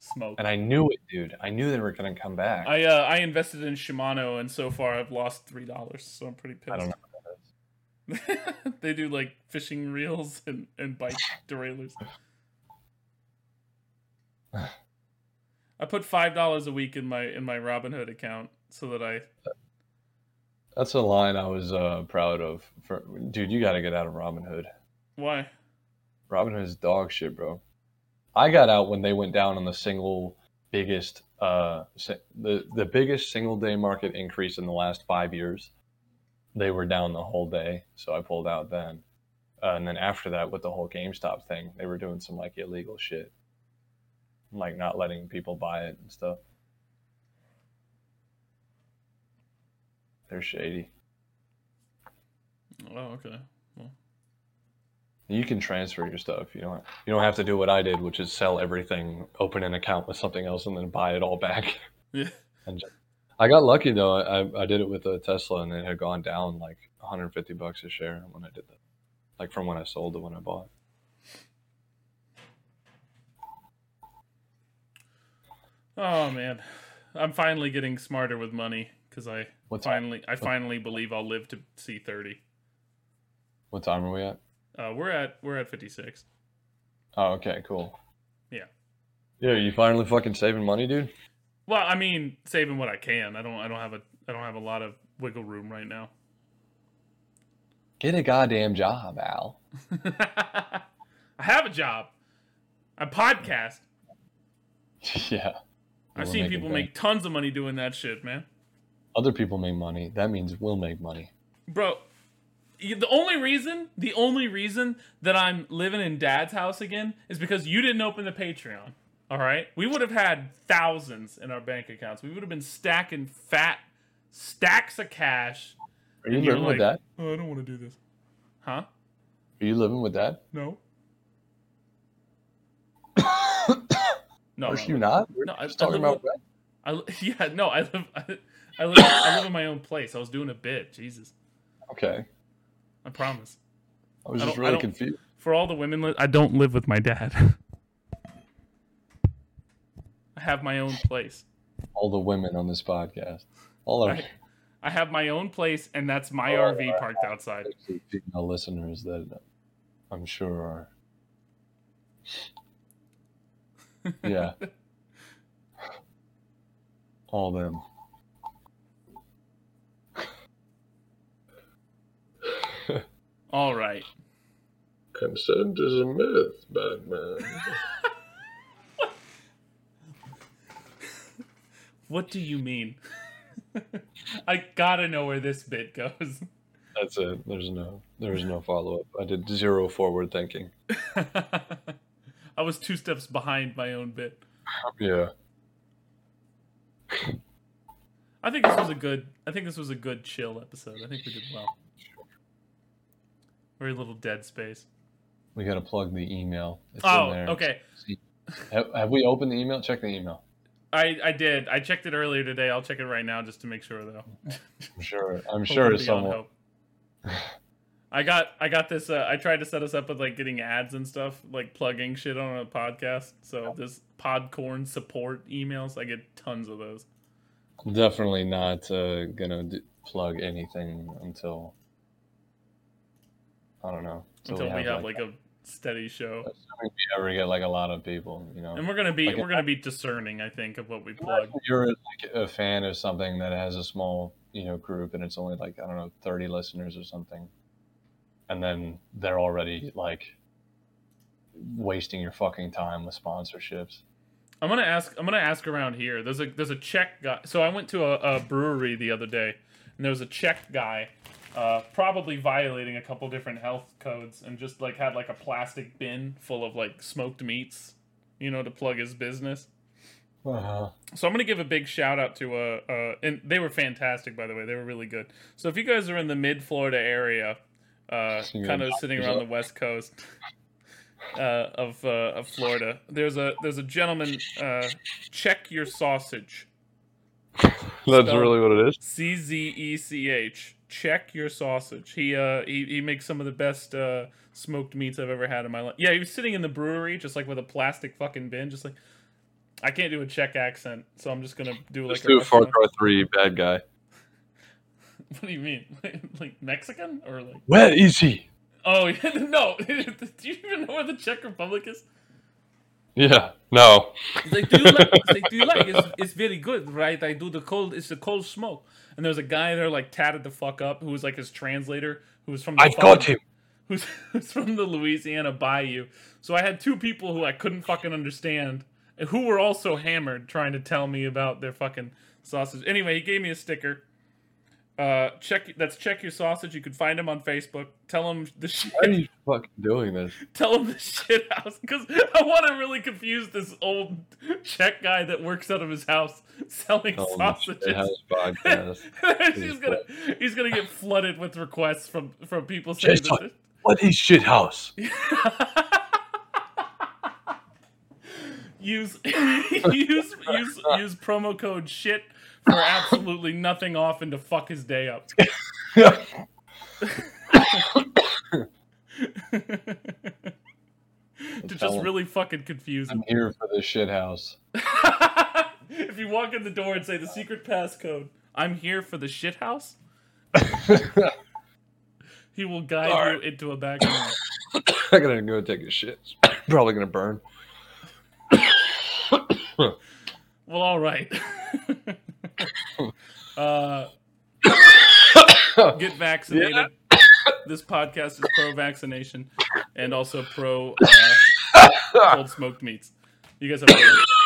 Smoke. And I knew it, dude. I knew they were gonna come back. I uh, I invested in Shimano, and so far I've lost three dollars. So I'm pretty pissed. I don't know what that is. They do like fishing reels and and bike derailleurs. I put five dollars a week in my in my Robinhood account so that I. That's a line I was uh, proud of. For, dude, you got to get out of Robinhood. Why? Robinhood is dog shit, bro. I got out when they went down on the single biggest, uh, the the biggest single day market increase in the last five years. They were down the whole day, so I pulled out then. Uh, and then after that, with the whole GameStop thing, they were doing some like illegal shit, like not letting people buy it and stuff. They're shady. Oh, okay. Well. You can transfer your stuff. You don't. You don't have to do what I did, which is sell everything, open an account with something else, and then buy it all back. Yeah. And just, I got lucky though. I I did it with a Tesla, and it had gone down like one hundred fifty bucks a share when I did that, like from when I sold to when I bought. Oh man, I'm finally getting smarter with money because I What's finally I finally believe I'll live to see thirty. What time are we at? Uh, we're at we're at fifty-six. Oh, okay, cool. Yeah. Yeah, you finally fucking saving money, dude? Well, I mean, saving what I can. I don't I don't have a I don't have a lot of wiggle room right now. Get a goddamn job, Al. I have a job. I podcast. Yeah. I've seen people make tons of money doing that shit, man. Other people make money. That means we'll make money. Bro, the only reason, the only reason that I'm living in Dad's house again is because you didn't open the Patreon, all right? We would have had thousands in our bank accounts. We would have been stacking fat stacks of cash. Are you living with Dad? Oh, I don't want to do this. Huh? Are you living with Dad? No. No, are no, you no. not? We're no, I was talking about. With, I yeah no I live I, I live I live in my own place. I was doing a bit. Jesus. Okay. I promise. I was I just really confused. For all the women, li- I don't live with my dad. I have my own place. All the women on this podcast. All of. I, I have my own place, and that's my oh, R V I, parked I, outside. Female listeners that I'm sure are. Yeah. All them. All right. Consent is a myth, Batman. What? What do you mean? I gotta know where this bit goes. That's it. There's no there's no follow up. I did zero forward thinking. I was two steps behind my own bit. Yeah. I think this was a good. I think this was a good chill episode. I think we did well. Very little dead space. We gotta plug the email. It's oh, in there. Okay. Have, have we opened the email? Check the email. I, I did. I checked it earlier today. I'll check it right now just to make sure though. I'm sure. I'm sure someone. I got I got this. Uh, I tried to set us up with like getting ads and stuff, like plugging shit on a podcast. So this Podcorn support emails, I get tons of those. I'm definitely not uh, gonna d- plug anything until I don't know. Until, until we, we have like, like a steady show. We ever get like a lot of people, you know. And we're gonna be like we're a, gonna be discerning, I think, of what we plug. If you're like a fan of something that has a small, you know, group, and it's only like I don't know, thirty listeners or something. and then they're already like wasting your fucking time with sponsorships. I'm gonna ask. I'm gonna ask around here. There's a there's a Czech guy. So I went to a, a brewery the other day, and there was a Czech guy, uh, probably violating a couple different health codes, and just like had like a plastic bin full of like smoked meats, you know, to plug his business. Uh-huh. So I'm gonna give a big shout out to a, uh, and they were fantastic, by the way. They were really good. So if you guys are in the mid Florida area, uh, kind of sitting around the West Coast. Uh, of uh, of Florida, there's a there's a gentleman. Uh, check your sausage. That's really what it is. C Z E C H. Check your sausage. He uh he, he makes some of the best uh, smoked meats I've ever had in my life. Yeah, he was sitting in the brewery just like with a plastic fucking bin, just like I can't do a Czech accent, so I'm just gonna do just like do a Far Cry three bad guy. What do you mean, like Mexican or like? Where is he? Oh, no. Do you even know where the Czech Republic is? Yeah, no. It's like, do you like? It's, like, do you like? It's, it's very good, right? I do the cold, it's the cold smoke. And there's a guy there, like, tatted the fuck up, who was, like, his translator, who was from the... I fucking, got him. Who's, who's from the Louisiana Bayou. So I had two people who I couldn't fucking understand, who were also hammered, trying to tell me about their fucking sausage. Anyway, he gave me a sticker. Uh, check that's check your sausage. You can find him on Facebook. Tell him the shit. Why are you fucking doing this? Tell him the shit house, because I want to really confuse this old Czech guy that works out of his house selling Tell sausages. Shit house podcast. he's gonna he's gonna get flooded with requests from, from people saying this. Like, what is shit house? use use use use promo code shit. For absolutely nothing often to fuck his day up. To just him. Really fucking confuse him. I'm here for this shit house. If you walk in the door and say the secret passcode, I'm here for the shit house, he will guide All right. you into a back room. I'm gonna go take a shit. Probably gonna burn. Well, all right. uh, get vaccinated. Yeah. This podcast is pro-vaccination and also pro uh, cold smoked meats. You guys have a